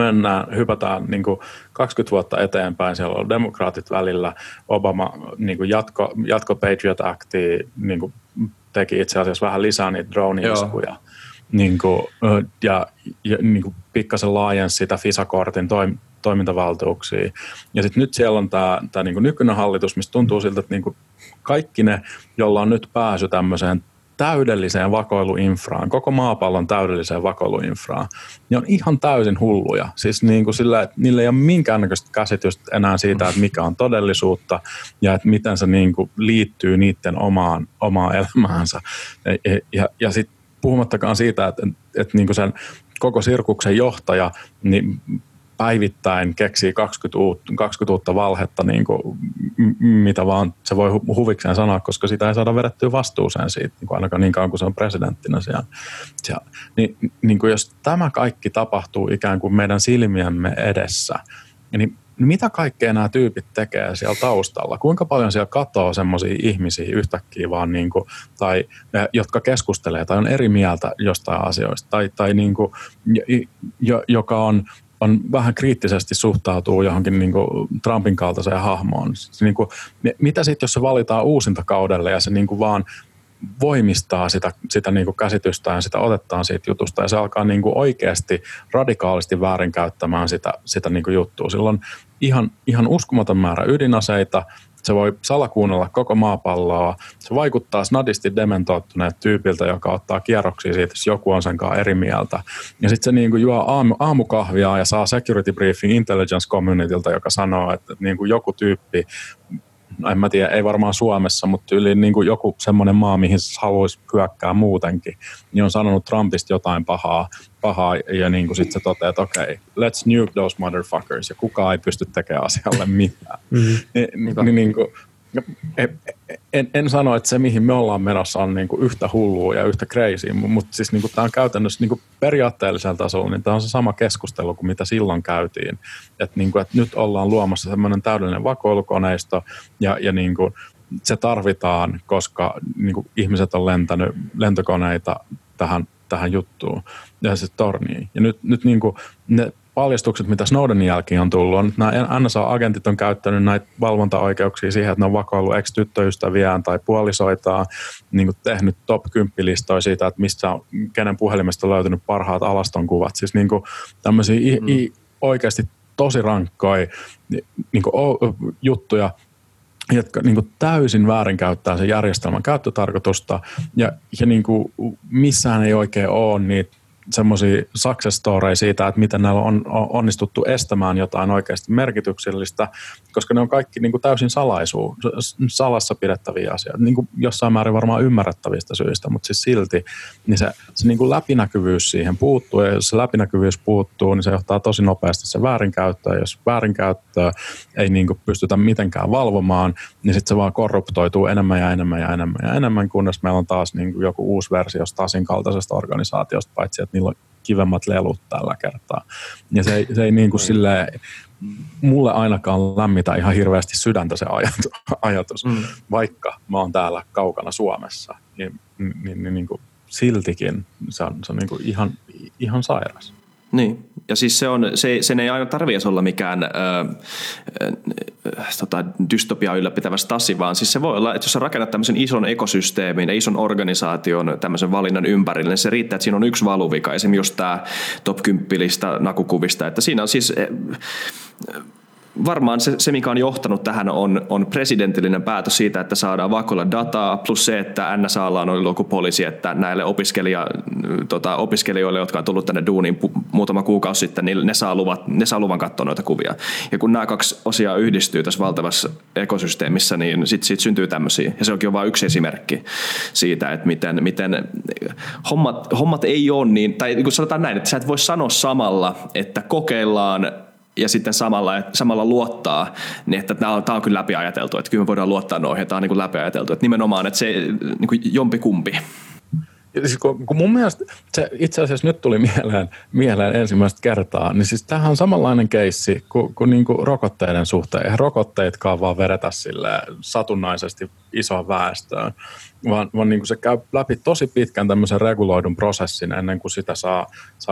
hypätään niin kuin 20 vuotta eteenpäin, siellä on demokraatit välillä, Obama niin kuin jatko Patriot Actia, niin kuin teki itse asiassa vähän lisää niitä drone-iskuja. Niin kuin, ja niin kuin pikkasen laajensi sitä FISA-kortin toimintavaltuuksia. Ja sitten nyt siellä on tämä niin kuin nykyinen hallitus, mistä tuntuu siltä, että niin kuin kaikki ne, jolla on nyt pääsy tämmöiseen täydelliseen vakoiluinfraan, koko maapallon täydelliseen vakoiluinfraan, niin on ihan täysin hulluja. Siis niin kuin sillä, että niillä ei ole minkäännäköistä käsitystä enää siitä, että mikä on todellisuutta ja että miten se niin kuin liittyy niiden omaan elämäänsä. Ja sitten puhumattakaan siitä, että niin kuin sen koko sirkuksen johtaja niin päivittäin keksii 20 uutta valhetta, niin kuin, mitä vaan se voi huvikseen sanoa, koska sitä ei saada vedettyä vastuuseen siitä, niin kuin ainakaan niin kauan kuin se on presidenttinä siellä. Niin kuin jos tämä kaikki tapahtuu ikään kuin meidän silmiemme edessä, niin mitä kaikkea nämä tyypit tekee siellä taustalla? Kuinka paljon siellä katoaa semmoisia ihmisiä yhtäkkiä vaan, niin kuin, tai, jotka keskustelee tai on eri mieltä jostain asioista, tai niin kuin, joka on vähän kriittisesti suhtautuu johonkin niin kuin Trumpin kaltaiseen hahmoon. Niin kuin, mitä sitten, jos se valitaan uusintakaudelle ja se niin kuin vaan voimistaa sitä niin kuin käsitystään, sitä otettaan siitä jutusta ja se alkaa niin kuin oikeasti radikaalisti väärinkäyttämään sitä niin kuin juttua. Sillä on ihan uskomaton määrä ydinaseita, se voi salakuunnella koko maapalloa, se vaikuttaa snadisti dementoittuneelta tyypiltä, joka ottaa kierroksia siitä, jos joku on senkaan eri mieltä. Ja sitten se niin kuin juo aamukahviaa ja saa security briefing intelligence communitylta, joka sanoo, että niin kuin joku tyyppi, en mä tiedä, ei varmaan Suomessa, mutta yli niin kuin joku semmoinen maa, mihin haluaisi hyökkää muutenkin, niin on sanonut Trumpista jotain pahaa ja niin kuin sitten se toteaa, että okei, let's nuke those motherfuckers, ja kukaan ei pysty tekemään asialle mitään. En sano, että se mihin me ollaan menossa on niin kuin yhtä hullua ja yhtä crazy, mutta siis niin kuin tämä on käytännössä niin kuin periaatteellisella tasolla, niin tämä on se sama keskustelu kuin mitä silloin käytiin. Että niin kuin, että nyt ollaan luomassa semmoinen täydellinen vakoilukoneisto ja niin kuin se tarvitaan, koska niin kuin ihmiset on lentänyt lentokoneita tähän juttuun ja se torniin. Ja nyt niin kuin ne paljastukset, mitä Snowdenin jälkeen on tullut, on, että nämä NSA-agentit on käyttänyt näitä valvontaoikeuksia siihen, että ne on vakoillut ex-tyttöystäviään tai puolisoitaan, niin kuin tehnyt top 10-listoja siitä, että mistä on, kenen puhelimesta on löytynyt parhaat alastonkuvat. Siis niin kuin tämmöisiä oikeasti tosi rankkoja niin kuin juttuja, jotka niin kuin täysin väärinkäyttää sen järjestelmän käyttötarkoitusta ja niin kuin missään ei oikein ole niitä semmoisia success storeja siitä, että miten näillä on onnistuttu estämään jotain oikeasti merkityksellistä, koska ne on kaikki niin kuin täysin salassa pidettäviä asioita, niin kuin jossain määrin varmaan ymmärrettävistä syistä, mutta siis silti niin se niin kuin läpinäkyvyys siihen puuttuu, ja jos se läpinäkyvyys puuttuu, niin se johtaa tosi nopeasti se väärinkäyttöön, jos väärinkäyttöä ei niin kuin pystytä mitenkään valvomaan, niin sitten se vaan korruptoituu enemmän, kunnes meillä on taas niin kuin joku uusi versio Stasin kaltaisesta organisaatiosta, paitsi että niillä on kivemmat lelut tällä kertaa. Ja se ei niin kuin silleen, mulle ainakaan lämmitä ihan hirveästi sydäntä se ajatus. Vaikka mä oon täällä kaukana Suomessa, niin kuin siltikin se on niin kuin ihan sairas. Niin, ja siis sen ei aina tarvitse olla mikään dystopiaa ylläpitävä stasi, vaan siis se voi olla, että jos sä rakennat tämmöisen ison ekosysteemin ja ison organisaation tämmöisen valinnan ympärille, niin se riittää, että siinä on yksi valuvika, esimerkiksi just tämä top 10-lista nakukuvista, että siinä on siis varmaan se, mikä on johtanut tähän, on presidentillinen päätös siitä, että saadaan vakoilla dataa, plus se, että NSAlla on ollut joku poliisi, että näille opiskelijoille, jotka on tullut tänne duuniin muutama kuukausi sitten, niin ne saa luvan katsoa noita kuvia. Ja kun nämä kaksi asiaa yhdistyy tässä valtavassa ekosysteemissä, niin sit syntyy tämmöisiä. Ja se onkin jo vain yksi esimerkki siitä, että miten hommat ei ole niin, tai kun sanotaan näin, että sä et voi sanoa samalla, että kokeillaan, ja sitten samalla luottaa, niin että tämä on kyllä läpiajateltu, että kyllä me voidaan luottaa noihin, tämä on niin kuin läpiajateltu, että nimenomaan, että se niin kuin jompikumpi. Siis kun mun mielestä se itse asiassa nyt tuli mieleen ensimmäistä kertaa, niin siis tämähän on samanlainen keissi kuin niinku rokotteiden suhteen. Eihän rokotteetkaan vaan vedetä silleen satunnaisesti isoon väestöön, vaan niinku se käy läpi tosi pitkän tämmöisen reguloidun prosessin ennen kuin sitä saa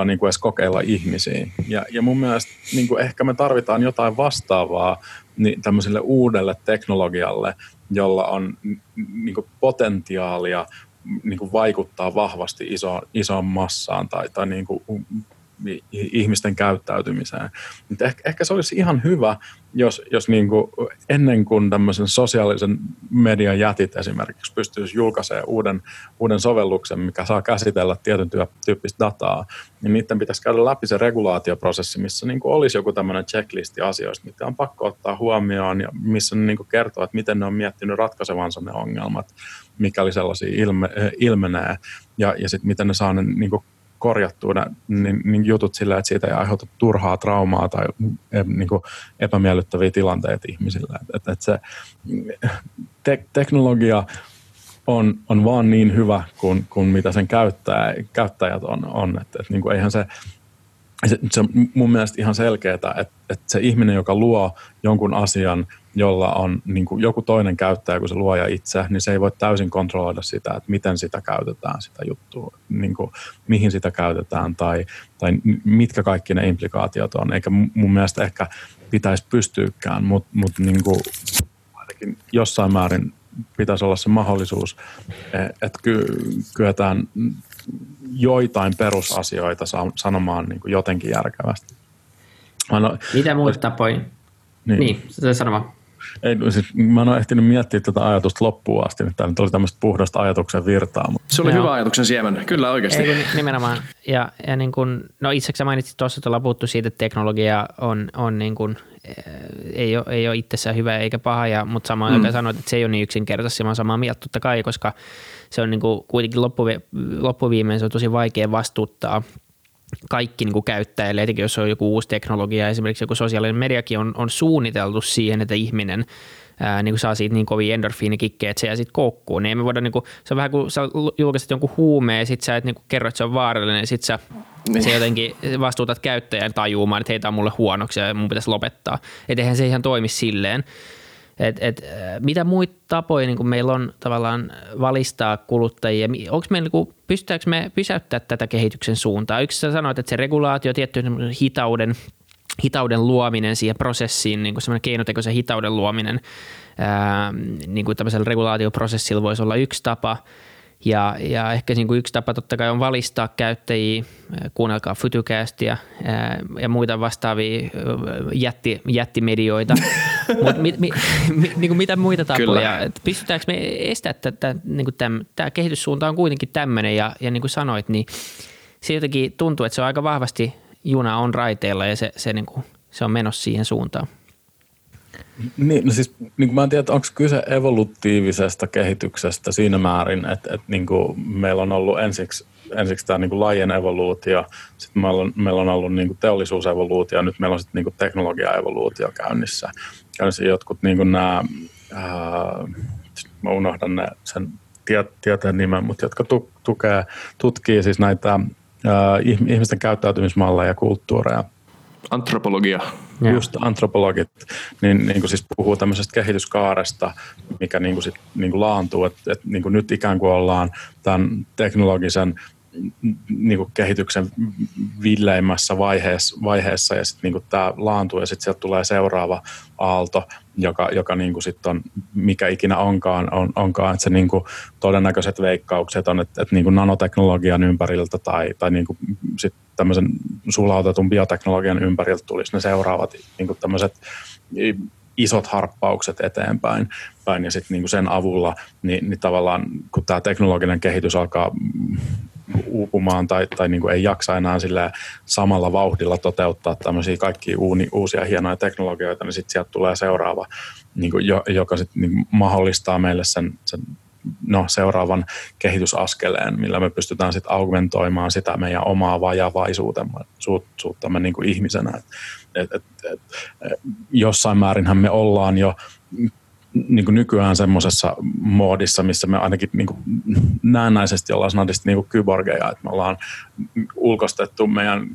niinku edes kokeilla ihmisiin. Ja mun mielestä niinku ehkä me tarvitaan jotain vastaavaa niin tämmöiselle uudelle teknologialle, jolla on niinku potentiaalia niin vaikuttaa vahvasti isoon massaan tai niin ihmisten käyttäytymiseen. Ehkä se olisi ihan hyvä, jos niin kuin ennen kuin tämmöisen sosiaalisen median jätit esimerkiksi pystyisi julkaisemaan uuden sovelluksen, mikä saa käsitellä tietyn tyyppistä dataa, niin niiden pitäisi käydä läpi se regulaatioprosessi, missä niin kuin olisi joku tämmöinen checklisti asioista, mitä on pakko ottaa huomioon ja missä ne niin kuin kertoo, että miten ne on miettinyt ratkaisevansa ne ongelmat, mikäli sellaisia ilmenee ja sitten miten ne saa ne niin kuin korjattua niin jutut sillä, että siitä ei aiheuta turhaa traumaa tai niin kuin epämiellyttäviä tilanteita ihmisillä. Että se teknologia on vaan niin hyvä kuin mitä sen käyttäjät on. Että niin kuin eihän se on mun mielestä ihan selkeää, että se ihminen, joka luo jonkun asian, jolla on niin kuin joku toinen käyttäjä kuin se luoja itse, niin se ei voi täysin kontrolloida sitä, että miten sitä käytetään, sitä juttua, niin kuin, mihin sitä käytetään tai mitkä kaikki ne implikaatiot on. Eikä mun mielestä ehkä pitäisi pystyykään, mutta niin kuin ainakin jossain määrin pitäisi olla se mahdollisuus, että kyetään joitain perusasioita sanomaan niin kuin jotenkin järkevästi. Mitä muita tapoja? Niin, se sanomaan. Siis mä en ole ehtinyt miettiä tätä ajatusta loppuun asti, että tämä oli tämmöistä puhdasta ajatuksen virtaa. Se oli hyvä ajatuksen siemen, kyllä oikeasti. Ei, nimenomaan. Ja niin kun, no itse asiassa mainitsit tuossa, että ollaan puhuttu siitä, että teknologia on niin kun, ei ole itsessään hyvä eikä paha, mutta samaan aikaan sanoit, että se ei ole niin yksinkertaisesti, mä oon samaa mieltä totta kai, koska se on niin kun, kuitenkin loppuviimein se on tosi vaikea vastuuttaa kaikki niin kuin käyttäjille, etenkin jos on joku uusi teknologia, esimerkiksi joku sosiaalinen mediakin on suunniteltu siihen, että ihminen niin kuin saa siitä niin kovia endorfiinikikkejä, että se jää sitten koukkuun. Niin niin kuin, se on vähän kuin sä julkaiset jonkun huumeen ja sitten sä et niin kuin kerro, että se on vaarallinen ja sitten sä jotenkin vastuutat käyttäjän tajuumaan, että hei, tämä on mulle huonoksi ja mun pitäisi lopettaa. Et eihän se ihan toimi silleen. Mitä muita tapoja niin meillä on tavallaan valistaa kuluttajia? Onko meillä, pystytäänkö me pysäyttämään tätä kehityksen suuntaa? Yksi sä sanoit, että se regulaatio, tietty hitauden luominen siihen prosessiin, niin semmoinen keinotekoisen hitauden luominen niin tämmöisellä regulaatioprosessilla voisi olla yksi tapa. Ja ehkä niin kuin yksi tapa totta kai on valistaa käyttäjiä, kuunnelkaa FutuCastia ja muita vastaavia jättimedioita. Mutta niin mitä muita tapoja? Pystytäänkö me estämään, että niin tämä kehityssuunta on kuitenkin tämmöinen ja niin kuin sanoit, niin se jotenkin tuntuu, että se on aika vahvasti juna on raiteilla ja se on menossa siihen suuntaan. Niin, no siis niin mä en tiedä, onko kyse evolutiivisesta kehityksestä siinä määrin, että niin meillä on ollut ensiksi tämä niin lajien evoluutio, sitten meillä on ollut niin teollisuusevoluutio ja nyt meillä on sitten niin teknologiaevoluutio käynnissä. Jotkut niin nämä, mä unohdan sen tieteen nimen, mutta jotka tutkii siis näitä ihmisten käyttäytymismalleja ja kulttuureja. Antropologia. Just antropologit, niin kuin siis puhuu tämmöisestä kehityskaaresta, mikä niin kuin sit, niin kuin laantuu, että niin kuin nyt ikään kuin ollaan tämän teknologisen niin kuin kehityksen villeimmässä vaiheessa ja sitten niin kuin tämä laantuu ja sitten sieltä tulee seuraava aalto, joka niin kuin sitten on, mikä ikinä onkaan, että se niin kuin todennäköiset veikkaukset on, että niin kuin nanoteknologian ympäriltä tai niin kuin sit tämmöisen sulautetun bioteknologian ympäriltä tulisi ne seuraavat niin kuin tämmöiset isot harppaukset eteenpäin ja sitten niin kuin sen avulla niin tavallaan kun tämä teknologinen kehitys alkaa uupumaan tai niin kuin ei jaksa enää sillä samalla vauhdilla toteuttaa tämmöisiä kaikkia uusia hienoja teknologioita, niin sitten sieltä tulee seuraava, niin kuin joka sitten niin kuin mahdollistaa meille sen seuraavan kehitysaskeleen, millä me pystytään sitten augmentoimaan sitä meidän omaa vajavaisuuttamme niin kuin ihmisenä. Jossain määrinhän me ollaan jo niin kuin nykyään semmoisessa moodissa, missä me ainakin niin kuin näennäisesti ollaan snadisti niin kuin kyborgeja, että me ollaan ulkoistettu meidän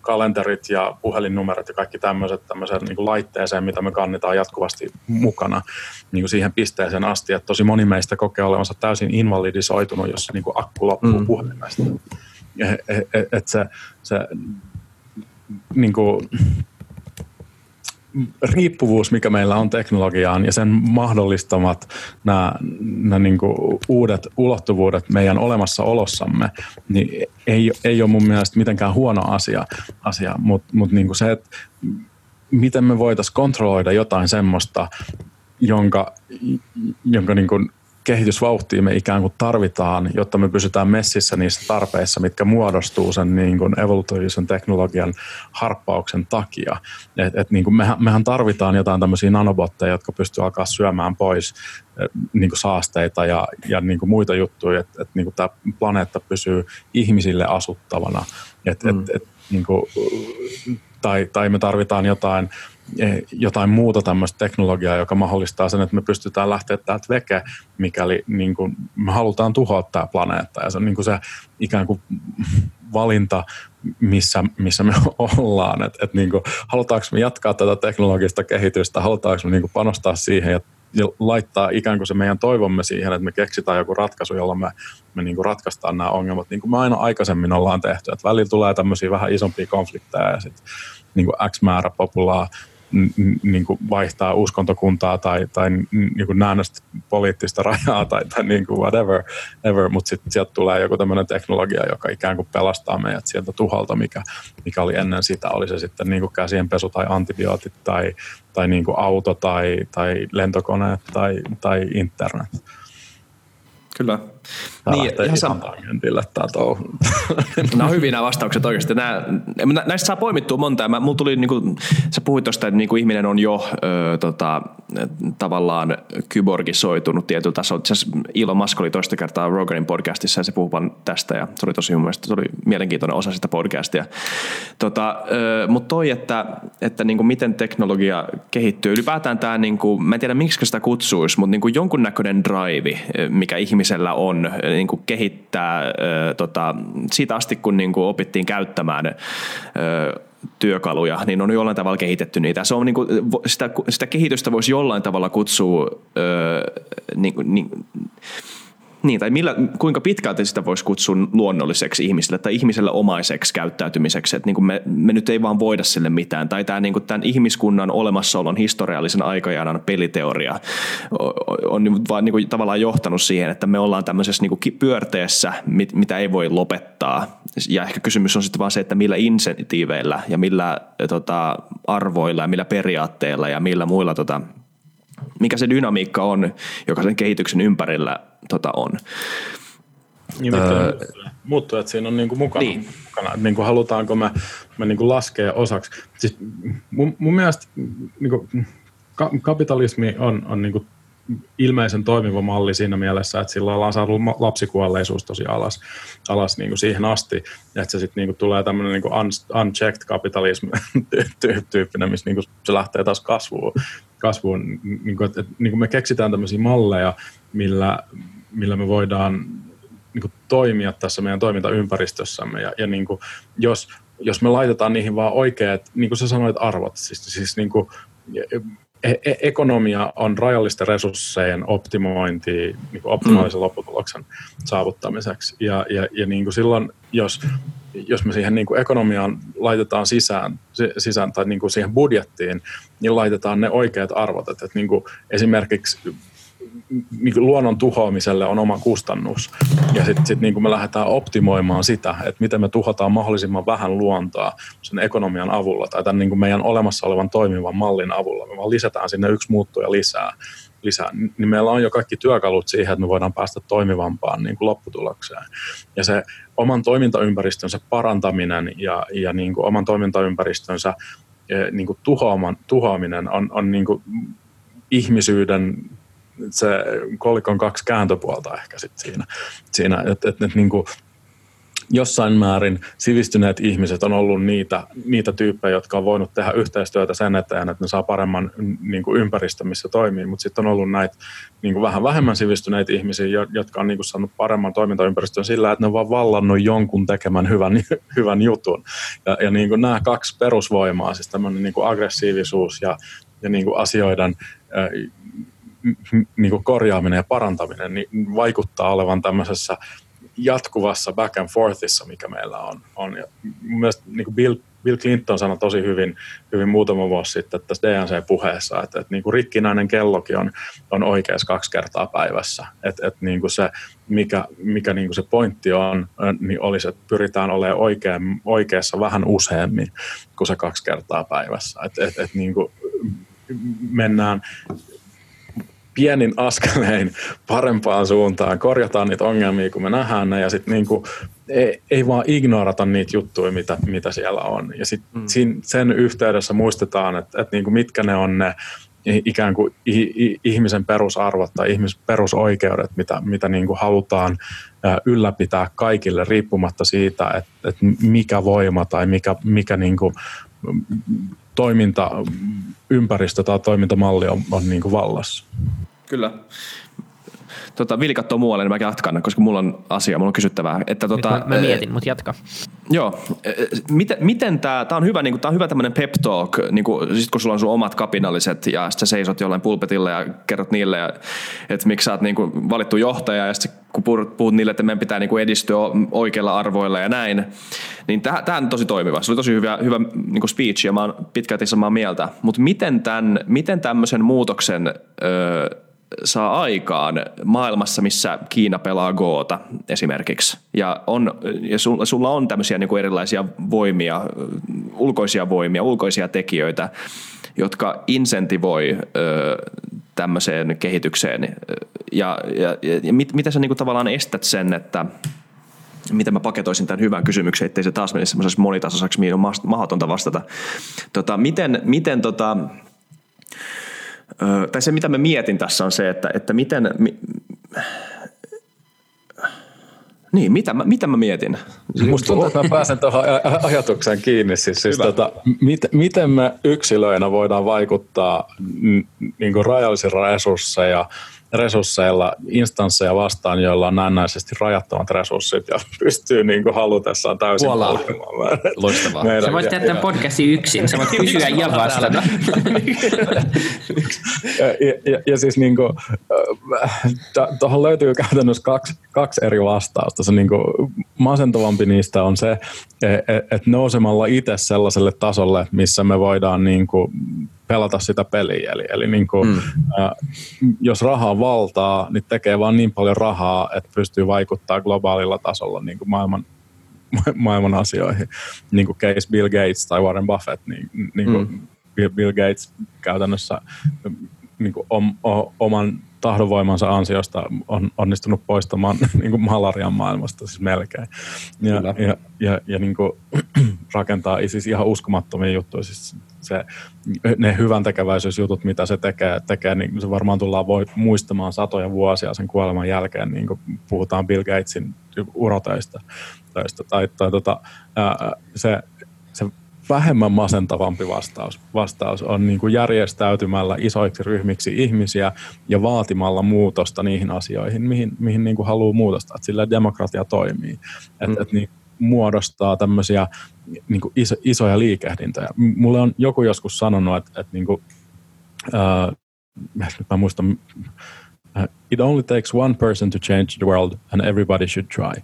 kalenterit ja puhelinnumerot ja kaikki tämmöiseen niin kuin laitteeseen, mitä me kannetaan jatkuvasti mukana niin kuin siihen pisteeseen asti, että tosi moni meistä kokee olevansa täysin invalidisoitunut, jos niin kuin akku loppuu puhelimesta. Että se niin kuin riippuvuus, mikä meillä on teknologiaan ja sen mahdollistamat nämä niin kuin uudet ulottuvuudet meidän olemassaolossamme, niin ei ole mun mielestä mitenkään huono asia mut niin kuin se, että miten me voitaisiin kontrolloida jotain semmoista, jonka niin kuin kehitysvauhtia me ikään kuin tarvitaan, jotta me pysytään messissä niissä tarpeissa, mitkä muodostuu sen niin kuin evolutiivisen teknologian harppauksen takia. Et niin kuin mehän tarvitaan jotain tämmöisiä nanobotteja, jotka pystyy alkaa syömään pois niin kuin saasteita ja niin kuin muita juttuja, että niin kuin tämä planeetta pysyy ihmisille asuttavana. Niin kuin, tai me tarvitaan jotain muuta tämmöistä teknologiaa, joka mahdollistaa sen, että me pystytään lähteä täältä veke, mikäli niin kuin me halutaan tuhoa tämä planeetta. Ja se on niin kuin se ikään kuin valinta, missä me ollaan. Et niin kuin, halutaanko me jatkaa tätä teknologista kehitystä, halutaanko me niin kuin panostaa siihen ja laittaa ikään kuin se meidän toivomme siihen, että me keksitään joku ratkaisu, jolla me niin kuin ratkaistaan nämä ongelmat, niin kuin me aina aikaisemmin ollaan tehty. Et välillä tulee tämmöisiä vähän isompia konflikteja ja sitten niin kuin X määrä populaa niin kuin vaihtaa uskontokuntaa tai niin kuin näennäistä poliittista rajaa tai niin kuin whatever, mutta sitten sieltä tulee joku tämmöinen teknologia, joka ikään kuin pelastaa meidät sieltä tuhalta, mikä oli ennen sitä, oli se sitten niin kuin käsienpesu tai antibiootit tai niin kuin auto tai lentokone tai internet. Kyllä. Tää niin, lähtee ihan tangentille tää touhu. Nämä on hyviä nämä vastaukset oikeasti. Näistä saa poimittua monta. Mulla tuli, niin kuin, sä puhuit tuosta, että niin kuin ihminen on jo tavallaan kyborgisoitunut tietyllä tasolla. Elon Musk oli toista kertaa Roganin podcastissa ja se puhui vaan tästä. Ja se oli tosi mielestäni, se oli mielenkiintoinen osa sitä podcastia. Mutta toi, että niin kuin miten teknologia kehittyy. Ylipäätään tämä, niin kuin, mä en tiedä miksi sitä kutsuisi, mutta niin kuin jonkunnäköinen drive, mikä ihmisellä on niin kuin kehittää siitä asti, kun niin kuin opittiin käyttämään työkaluja, niin on jollain tavalla kehitetty niitä. Se on niin kuin, sitä kehitystä voisi jollain tavalla kutsua, tai kuinka pitkälti sitä voisi kutsua luonnolliseksi ihmiselle tai ihmiselle omaiseksi käyttäytymiseksi, että niin kuin me nyt ei vaan voida sille mitään. Tai tämä, niin kuin tämän ihmiskunnan olemassaolon historiallisen aikajanan peliteoria on vaan niin kuin tavallaan johtanut siihen, että me ollaan tämmöisessä niin kuin pyörteessä, mitä ei voi lopettaa. Ja ehkä kysymys on sitten vaan se, että millä insentiiveillä ja millä arvoilla ja millä periaatteilla ja millä muilla mikä se dynamiikka on, joka sen kehityksen ympärillä on. Niin, muuttujat siinä on niinku mukana. Niin. Niinku halutaanko me niinku laskea osaksi. Siis mun mielestä niinku, kapitalismi on niinku ilmeisen toimiva malli siinä mielessä, että sillä ollaan saatu lapsikuolleisuus tosi alas niin kuin siihen asti, että se sitten niin kuin tulee tämmöinen niin kuin unchecked kapitalism tyyppinen, missä niin kuin se lähtee taas kasvuun. Niin kuin, että niin kuin me keksitään tämmöisiä malleja, millä me voidaan niin kuin toimia tässä meidän toimintaympäristössämme ja niin kuin, jos me laitetaan niihin vaan oikeat, niin kuin sä sanoit, arvot, siis niin kuin ekonomia on rajallisten resurssejen optimointi niin kuin optimaalisen lopputuloksen saavuttamiseksi. Ja niin kuin silloin, jos me siihen niin kuin ekonomiaan laitetaan sisään tai niin kuin siihen budjettiin, niin laitetaan ne oikeat arvot. Että niin kuin esimerkiksi niin kuin luonnon tuhoamiselle on oma kustannus. Ja sitten niin kuin me lähdetään optimoimaan sitä, että miten me tuhotaan mahdollisimman vähän luontoa sen ekonomian avulla tai tämän niin kuin meidän olemassa olevan toimivan mallin avulla. Me vaan lisätään sinne yksi muuttuja lisää. Niin meillä on jo kaikki työkalut siihen, että me voidaan päästä toimivampaan niin kuin lopputulokseen. Ja se oman toimintaympäristönsä parantaminen ja niin kuin oman toimintaympäristönsä niin kuin tuhoaminen on niin kuin ihmisyyden se kolikon kaksi kääntöpuolta ehkä sitten siinä. Että et, niinku, jossain määrin sivistyneet ihmiset on ollut niitä tyyppejä, jotka on voinut tehdä yhteistyötä sen eteen, että ne saa paremman niin kuin ympäristön, missä toimii. Mutta sitten on ollut näitä niin kuin vähän vähemmän sivistyneitä ihmisiä, jotka on niin kuin saanut paremman toimintaympäristön sillä, että ne on vaan vallannut jonkun tekemän hyvän jutun. Ja niin kuin nämä kaksi perusvoimaa, siis tämmöinen niin kuin aggressiivisuus ja niin kuin asioiden niin kuin korjaaminen ja parantaminen, niin vaikuttaa olevan tämmöisessä jatkuvassa back and forthissa, mikä meillä on. Ja mun mielestä niin Bill Clinton sanoi tosi hyvin muutama vuosi sitten tässä DNC-puheessa, että niin kuin rikkinäinen kellokin on oikeassa 2 kertaa päivässä. Että niin kuin se, mikä niin kuin se pointti on, niin olisi, että pyritään olemaan oikeassa vähän useammin kuin se 2 kertaa päivässä. Että niin kuin mennään pienin askelein parempaan suuntaan, korjataan niitä ongelmia, kun me nähdään ne, ja sitten niinku, ei vaan ignorata niitä juttuja, mitä siellä on. Ja sitten sen yhteydessä muistetaan, että niinku mitkä ne on ne ikään kuin ihmisen perusarvot tai ihmisen perusoikeudet, mitä niinku halutaan ylläpitää kaikille, riippumatta siitä, että mikä voima tai mikä niinku toimintaympäristö tai toimintamalli on niin kuin vallassa. Kyllä. Vili kattoo muualle, niin mä jatkan, koska mulla on asia, mulla on kysyttävää. Että mä mietin, mutta jatka. Joo. Miten tää on hyvä, niin kuin, tää on hyvä tämmönen pep talk, niin kuin, sit kun sulla on sun omat kapinalliset ja sitten seisot jollain pulpetilla ja kerrot niille, että miksi sä oot niin kuin valittu johtaja, ja sitten kun puhut niille, että meidän pitää niin kuin edistyä oikeilla arvoilla ja näin, niin tää on tosi toimiva. Se oli tosi hyvä niin kuin speech, ja mä oon pitkälti samaa mieltä. Mutta miten tämmöisen muutoksen saa aikaan maailmassa, missä Kiina pelaa goota esimerkiksi. Ja sulla on tämmöisiä niin kuin erilaisia voimia, ulkoisia tekijöitä, jotka insentivoi tämmöiseen kehitykseen. Ja mitä sä niin kuin tavallaan estät sen, että miten mä paketoisin tämän hyvän kysymyksen, ettei se taas menisi semmoisessa monitasoiseksi, mihin on mahdotonta vastata. Tai se, mitä mä mietin tässä, on se, että miten... Niin, mitä mä mietin? Musta tuntuu, että mä pääsen tuohon ajatukseen kiinni. Siis miten me yksilöinä voidaan vaikuttaa niin kuin rajallisilla resursseilla instansseja vastaan, joilla on näennäisesti rajattomat resurssit ja pystyy niin kuin halutessaan täysin palvelemaan. Loistavaa. Sä voit tehdä tämän podcastin yksin, sä voit kysyä ja vastata. Ja siis niin kuin, tuohon löytyy käytännössä kaksi eri vastausta. Se niin kuin masentavampi niistä on se, että nousemalla itse sellaiselle tasolle, missä me voidaan niin kuin pelata sitä peliä. Eli niin kuin, jos rahaa valtaa, niin tekee vaan niin paljon rahaa, että pystyy vaikuttaa globaalilla tasolla niin kuin maailman asioihin. Niin kuin case Bill Gates tai Warren Buffett. Niin kuin Bill Gates käytännössä niin kuin oman tahdonvoimansa ansiosta on onnistunut poistamaan niin kuin malarian maailmasta, siis melkein. Ja niin kuin rakentaa siis ihan uskomattomia juttuja. Siis ne hyväntekeväisyysjutut, mitä se tekee, niin se varmaan tullaan muistamaan satoja vuosia sen kuoleman jälkeen, niin kuin puhutaan Bill Gatesin urotöistä. Se vähemmän masentavampi vastaus on niin kuin järjestäytymällä isoiksi ryhmiksi ihmisiä ja vaatimalla muutosta niihin asioihin, mihin niin kuin haluaa muutosta, että sillä demokratia toimii. Että niin muodostaa tämmöisiä niin kuin isoja liikehdintöjä. Mulle on joku joskus sanonut, että niin kuin, nyt mä muistan, it only takes one person to change the world and everybody should try.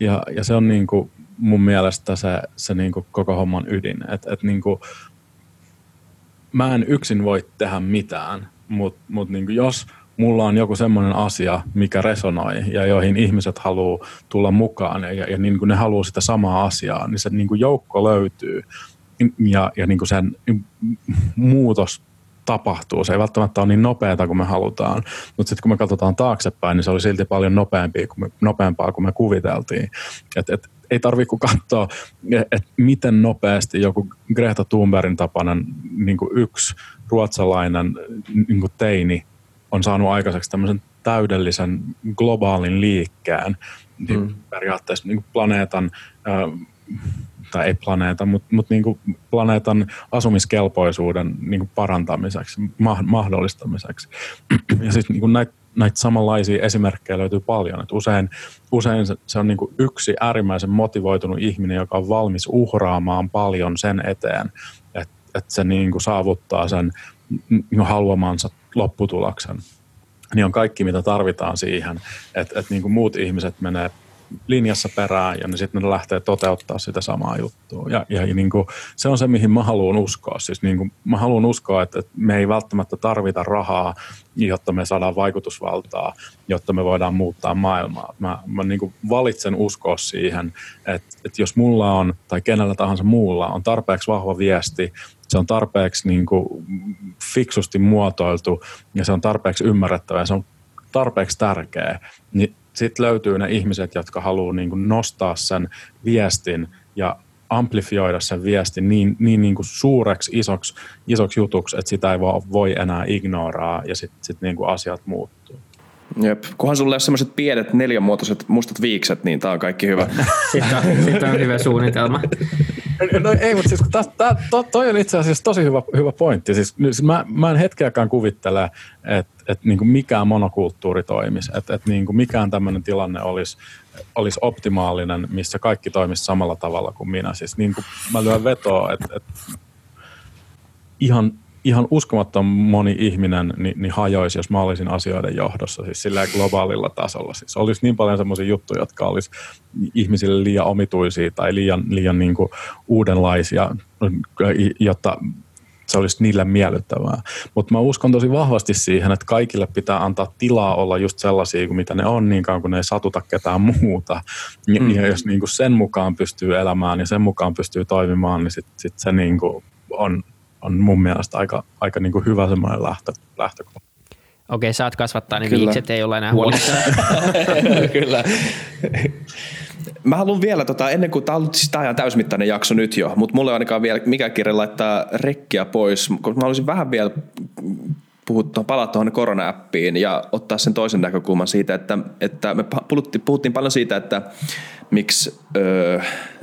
Ja se on niin kuin mun mielestä se niin kuin koko homman ydin. Että niin kuin, mä en yksin voi tehdä mitään, mutta niin kuin jos mulla on joku semmoinen asia, mikä resonoi ja joihin ihmiset haluaa tulla mukaan ja niin kuin ne haluaa sitä samaa asiaa, niin se niin kuin joukko löytyy ja niin kuin sen muutos tapahtuu. Se ei välttämättä ole niin nopeata kuin me halutaan, mutta sitten kun me katsotaan taaksepäin, niin se oli silti paljon nopeampaa kuin me kuviteltiin. Et ei tarvitse kuin katsoa, että miten nopeasti joku Greta Thunbergin tapainen niin kuin yksi ruotsalainen niin kuin teini on saanut aikaiseksi tämmöisen täydellisen globaalin liikkeen niin periaatteessa niin planeetan, tai ei planeetan, mutta niin planeetan asumiskelpoisuuden niin parantamiseksi, mahdollistamiseksi. Ja sitten niin näitä samanlaisia esimerkkejä löytyy paljon. Että usein se on niin yksi äärimmäisen motivoitunut ihminen, joka on valmis uhraamaan paljon sen eteen, että se niin saavuttaa sen haluamansa lopputuloksen. Niin on kaikki, mitä tarvitaan siihen, että niin muut ihmiset menee linjassa perään ja niin sitten ne lähtee toteuttaa sitä samaa juttua. Ja niin kuin, se on se, mihin mä haluan uskoa. Siis niin kuin, mä haluan uskoa, että me ei välttämättä tarvita rahaa, jotta me saadaan vaikutusvaltaa, jotta me voidaan muuttaa maailmaa. Mä niin kuin valitsen uskoa siihen, että jos mulla on tai kenellä tahansa muulla on tarpeeksi vahva viesti, se on tarpeeksi niin kuin fiksusti muotoiltu ja se on tarpeeksi ymmärrettävä ja se on tarpeeksi tärkeä, niin sitten löytyy ne ihmiset, jotka haluaa niin kuin nostaa sen viestin ja amplifioida sen viestin niin kuin suureksi, isoksi jutuksi, että sitä ei voi enää ignoraa ja sitten niin kuin asiat muuttuu. Jep, kunhan sulla on sellaiset pienet neljänmuotoiset mustat viikset, niin tää on kaikki hyvä. Sitten on hyvä suunnitelma. No ei, mutta siis toi on itse asiassa tosi hyvä pointti. Siis mä en hetkeäkään kuvittele, että niin kuin mikään monokulttuuri toimisi, että niin kuin mikään tämmöinen tilanne olisi optimaalinen, missä kaikki toimisi samalla tavalla kuin minä. Siis niin kuin mä lyön vetoa, että ihan uskomattoman moni ihminen niin hajoisi, jos mä olisin asioiden johdossa, siis sillä globaalilla tasolla. Siis olisi niin paljon semmoisia juttuja, jotka olisi ihmisille liian omituisia tai liian niin kuin uudenlaisia, jotta se olisi niille miellyttävää. Mutta mä uskon tosi vahvasti siihen, että kaikille pitää antaa tilaa olla just sellaisia kuin mitä ne on, niin kauan kun ne ei satuta ketään muuta. Ja jos niin kuin sen mukaan pystyy elämään ja sen mukaan pystyy toimimaan, niin sit se niin kuin on mun mielestä aika niin kuin hyvä semmoinen lähtökohta. Okei, saat kasvattaa ne viikset, ei ole enää huolissaan. Kyllä. Mä haluan vielä, ennen kuin tämä on ollut ihan täysmittainen jakso nyt jo, mutta mulle ainakaan vielä mikään kirja laittaa rekkiä pois, koska mä haluaisin vähän vielä palaa tuohon korona-appiin ja ottaa sen toisen näkökulman siitä, että me puhuttiin paljon siitä, että miksi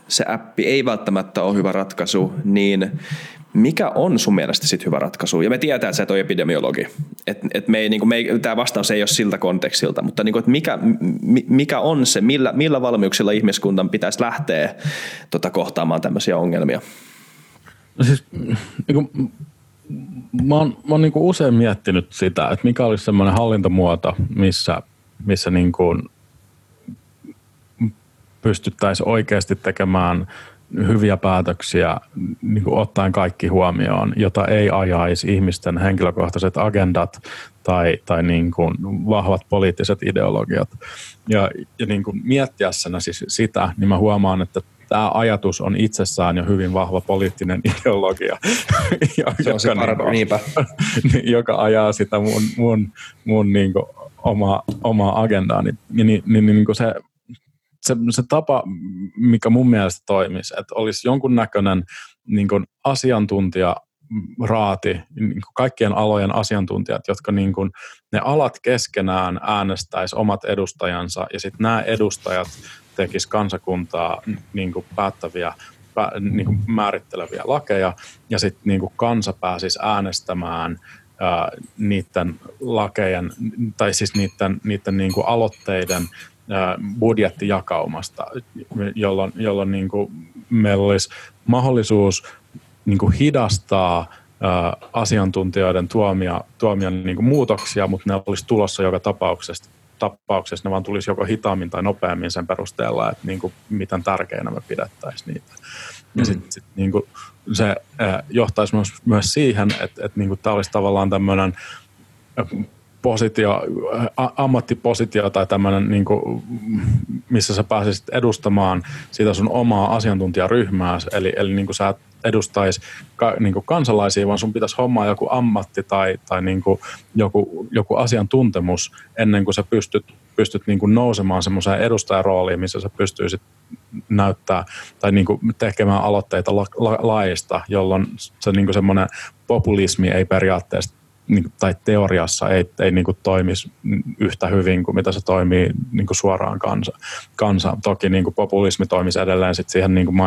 se appi ei välttämättä ole hyvä ratkaisu, niin mikä on sun mielestä sit hyvä ratkaisu? Ja me tiedetään, että sä et ole epidemiologi. Niin tämä vastaus ei ole siltä kontekstilta, mutta niin kuin, että mikä on se, millä valmiuksilla ihmiskunnan pitäisi lähteä kohtaamaan tämmöisiä ongelmia? No siis, niin mä oon niin kuin usein miettinyt sitä, että mikä olisi semmoinen hallintamuoto, missä niin kuin pystyttäisiin oikeasti tekemään hyviä päätöksiä niin kuin ottaen kaikki huomioon, jota ei ajaisi ihmisten henkilökohtaiset agendat tai niin kuin vahvat poliittiset ideologiat. Ja niin kuin miettiessäni siis sitä, niin mä huomaan, että tämä ajatus on itsessään jo hyvin vahva poliittinen ideologia, joka ajaa sitä mun niin kuin omaa agendaani. Niin kuin se tapa, mikä mun mielestä toimisi, että olisi jonkunnäköinen niin kuin asiantuntijaraati, niin kuin kaikkien alojen asiantuntijat, jotka niin kuin, ne alat keskenään äänestäisi omat edustajansa ja sitten nämä edustajat tekisivät kansakuntaa niin kuin päättäviä, niin kuin määritteleviä lakeja ja sitten niin kuin kansa pääsisi äänestämään niiden lakejen tai siis niiden niin kuin aloitteiden budjettijakaumasta, jolloin niin kuin meillä olisi mahdollisuus niin kuin hidastaa asiantuntijoiden tuomion niin kuin muutoksia, mutta ne olisi tulossa joka tapauksessa. Ne vaan tulisi joko hitaammin tai nopeammin sen perusteella, että niin kuin miten tärkeinä me pidettäisiin niitä. Ja sitten niin kuin se johtaisi myös siihen, että niin kuin tämä olisi tavallaan tämmöinen ammattipositio tai tämmöinen, niin kuin, missä sä pääsisit edustamaan sitä sun omaa asiantuntijaryhmääsi, eli niin kuin sä et edustaisi niin kuin kansalaisia, vaan sun pitäisi hommaa joku ammatti tai niin kuin joku asiantuntemus ennen kuin sä pystyt niin kuin nousemaan semmoiseen edustajarooliin, missä sä pystyisit näyttää tai niin kuin tekemään aloitteita laista, jolloin se niin kuin semmoinen populismi ei periaatteessa tai teoriassa ei niin kuin toimisi yhtä hyvin kuin mitä se toimii niin kuin suoraan kansaan. Toki niin kuin populismi toimisi edelleen sit siihen niin kuin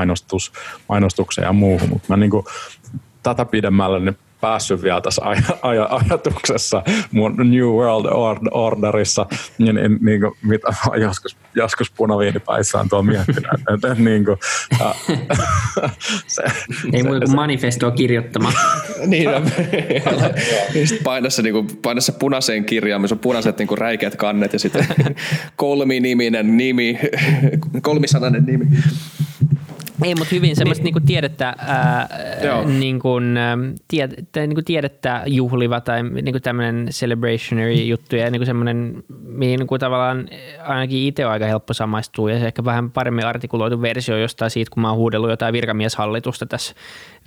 mainostukseen ja muuhun, mutta mä niin kuin tätä pidemmälle niin päässyt vielä tässä ajatuksessa mun New World Orderissa, niin kuin mitä joskus punaviinipäissä on tuo miettinyt. Ei muuta kuin manifestoa kirjoittamaan. Niin, paina se punaiseen kirjaan, missä on punaiset niin kuin räikeät kannet ja sitten kolmisanainen nimi. Ei, mutta hyvin semmoista niin tiedettä, niin tiedettä juhliva tai niin tämmöinen celebrationary juttu ja niin semmoinen, mihin niin tavallaan ainakin itse on aika helppo samaistua ja se ehkä vähän paremmin artikuloitu versio jostain siitä, kun mä oon huudellut jotain virkamieshallitusta tässä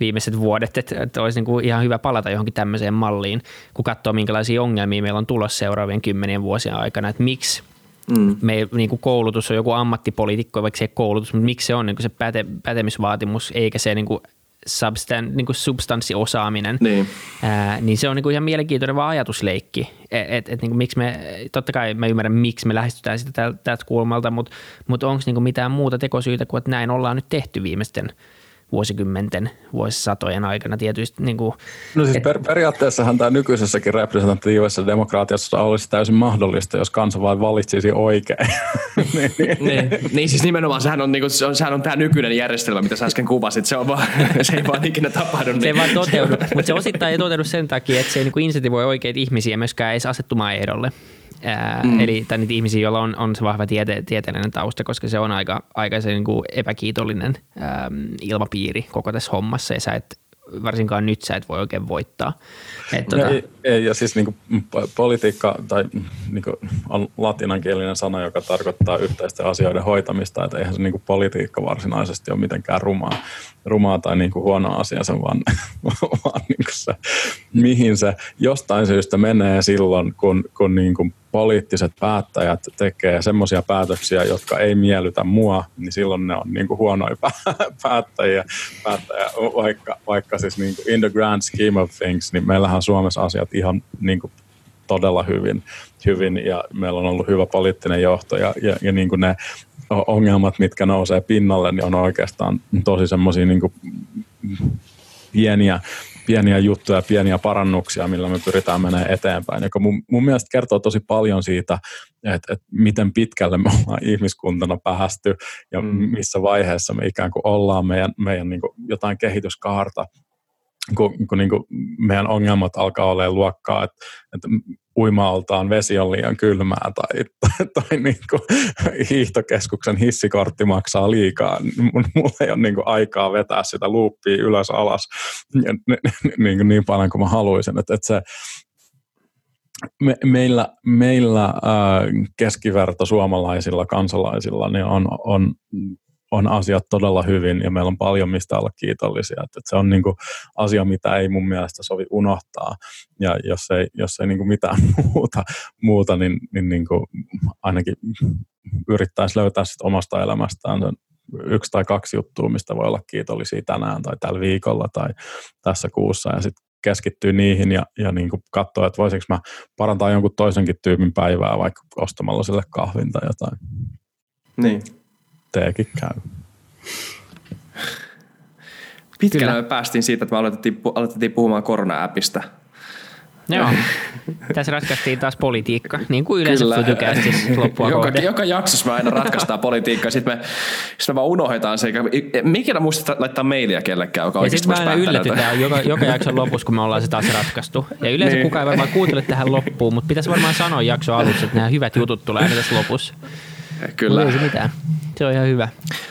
viimeiset vuodet, että olisi niin ihan hyvä palata johonkin tämmöiseen malliin, kun katsoo minkälaisia ongelmia meillä on tulossa seuraavien 10 vuosien aikana, että miksi? Me, niin kuin koulutus on joku ammattipoliitikko, vaikka se ei koulutus, mutta miksi se on niin kuin se pätemisvaatimus eikä se niin kuin substanssiosaaminen, niin se on niin kuin ihan mielenkiintoinen vaan ajatusleikki. Niin kuin miksi me, totta kai mä ymmärrän, miksi me lähestytään sitä tältä kulmalta, mutta onko niin mitään muuta tekosyytä kuin, että näin ollaan nyt tehty viimeisten vuosikymmenten, vuosisatojen aikana tietysti. Niin kuin, periaatteessahan tämä nykyisessäkin representatiivisessa demokraatiassa olisi täysin mahdollista, jos kansa vain valitsisi oikein. Niin siis nimenomaan sehän on tämä nykyinen järjestelmä, mitä sä äsken kuvasit. Se ei vaan ikinä tapahdu. Se ei vaan toteudu, mutta se osittain ei toteudu sen takia, että se ei niin kuin insentivoi oikeita ihmisiä myöskään edes asettumaan ehdolle. Eli niitä ihmisiä, joilla on se vahva tieteellinen tausta, koska se on aika se niin kuin epäkiitollinen ilmapiiri koko tässä hommassa ja varsinkaan nyt sä et voi oikein voittaa. Ja siis niinku politiikka tai niinku on latinankielinen sana, joka tarkoittaa yhteisten asioiden hoitamista, että eihän se niinku politiikka varsinaisesti ole mitenkään rumaa tai niinku huono asia, se vaan niinku se, mihin se jostain syystä menee silloin, kun niinku poliittiset päättäjät tekee semmoisia päätöksiä, jotka ei miellytä mua, niin silloin ne on niin kuin huonoja päättäjiä. Vaikka siis niin kuin in the grand scheme of things, niin meillähän Suomessa asiat ihan niin kuin todella hyvin ja meillä on ollut hyvä poliittinen johto ja niin kuin ne ongelmat, mitkä nousee pinnalle, niin on oikeastaan tosi semmoisia niin kuin pieniä juttuja, pieniä parannuksia, millä me pyritään menemään eteenpäin, joka mun mielestä kertoo tosi paljon siitä, että miten pitkälle me ollaan ihmiskuntana päästy ja missä vaiheessa me ikään kuin ollaan meidän niin kuin jotain kehityskaarta, kun niin kuin meidän ongelmat alkaa olemaan luokkaa, että uima-altaan vesi on liian kylmää tai niin kuin hiihtokeskuksen hissikortti maksaa liikaa. Mulla ei ole niin kuin aikaa vetää sitä luuppia ylös alas niin paljon kuin mä haluaisin. Että se, meillä keskiverto suomalaisilla kansalaisilla niin on asiat todella hyvin ja meillä on paljon mistä olla kiitollisia. Että se on niin kuin asia, mitä ei mun mielestä sovi unohtaa. Ja jos ei niin kuin mitään muuta niin kuin ainakin yrittäisi löytää sit omasta elämästään yksi tai kaksi juttua, mistä voi olla kiitollisia tänään tai tällä viikolla tai tässä kuussa. Ja sitten keskittyy niihin ja niin kuin katsoa, että voisinko mä parantaa jonkun toisenkin tyypin päivää vaikka ostamalla sille kahvin tai jotain. Niin. Teekin käy. Pitkällä me päästiin siitä, että me aloitettiin puhumaan korona-appista. Joo. Tässä ratkaistiin taas politiikka, niin kuin yleensä FutuCastissa loppua kohden. Joka jaksossa me aina ratkaistaan politiikkaa, sitten me vaan unohdetaan se. Mikä muistaa laittaa mailia kellekään, joka oikeasti voisi päättää. Ja sitten me aina yllätytään joka jakson lopussa, kun me ollaan se taas ratkaistu. Ja yleensä kukaan ei varmaan kuuntele tähän loppuun, mutta pitäisi varmaan sanoa jakso alussa, että nämä hyvät jutut tulee aina tässä lopussa. Kyllä. Ei se mitään. Se on ihan hyvä.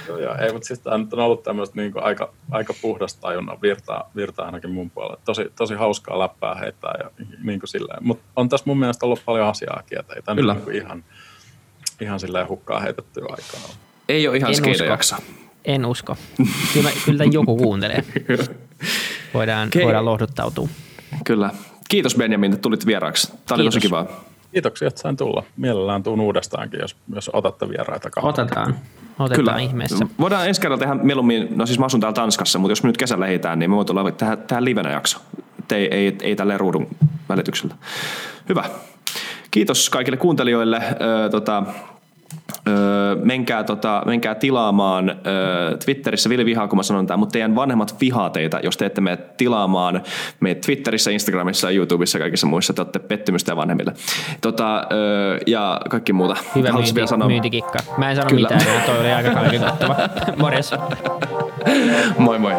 Joo, ei, mutta siis tämä on ollut tämmöistä niin kuin aika puhdasta tajunnan virtaa ainakin mun puolella. Tosi hauskaa läppää heittää ja niin kuin silleen. Mutta on tässä mun mielestä ollut paljon asiaakin, että ei tämä niin kuin ihan silleen hukkaa heitettyä aikaa. Ei ole ihan skeidejaksa. En usko. Kyllä joku kuuntelee. Voidaan lohduttautua. Kyllä. Kiitos Benjamin, että tulit vieraaksi. Tämä oli tosi kivaa. Kiitoksia, että sain tulla. Mielellään tuun uudestaankin, jos otatte vieraita kahvaa. Otetaan kyllä. Ihmeessä. Voidaan ensi kerralla tehdä mieluummin, no siis mä asun täällä Tanskassa, mutta jos me nyt kesällä lähdetään, niin me voit olla tähän livenä jakso. ei tälleen ruudun välityksellä. Hyvä. Kiitos kaikille kuuntelijoille. Menkää tilaamaan Twitterissä, Ville vihaa, kun mä sanon tämän, mutta teidän vanhemmat vihaa teitä, jos te ette mene tilaamaan meitä Twitterissä, Instagramissa, YouTubessa ja kaikissa muissa, te olette pettymystä vanhemmille. Ja kaikki muuta. Hyvä myyntikikka. Mä en sano kyllä mitään, toi oli aika kaiken kattava. Morjes. Moi moi.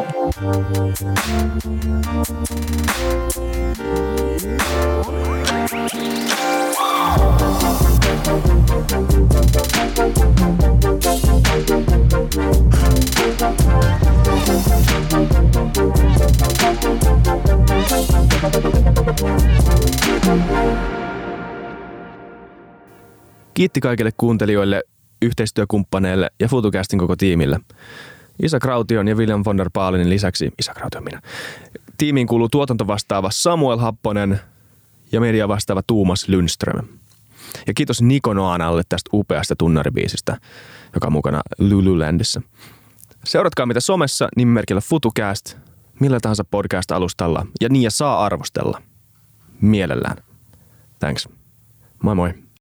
Kiitti kaikille kuuntelijoille, yhteistyökumppaneille ja FutuCastin koko tiimille. Isa Kraution ja William von der Paalinin lisäksi, Isa Kraution minä, tiimiin kuuluu tuotantovastaava Samuel Happonen ja media vastaava Tuomas Lünström. Ja kiitos Nikonoanalle tästä upeasta tunnaribiisistä, joka on mukana Lululandissä. Seuratkaa mitä somessa nimimerkillä FutuCast, millä tahansa podcast-alustalla, ja niin ja saa arvostella. Mielellään. Thanks. Moi moi.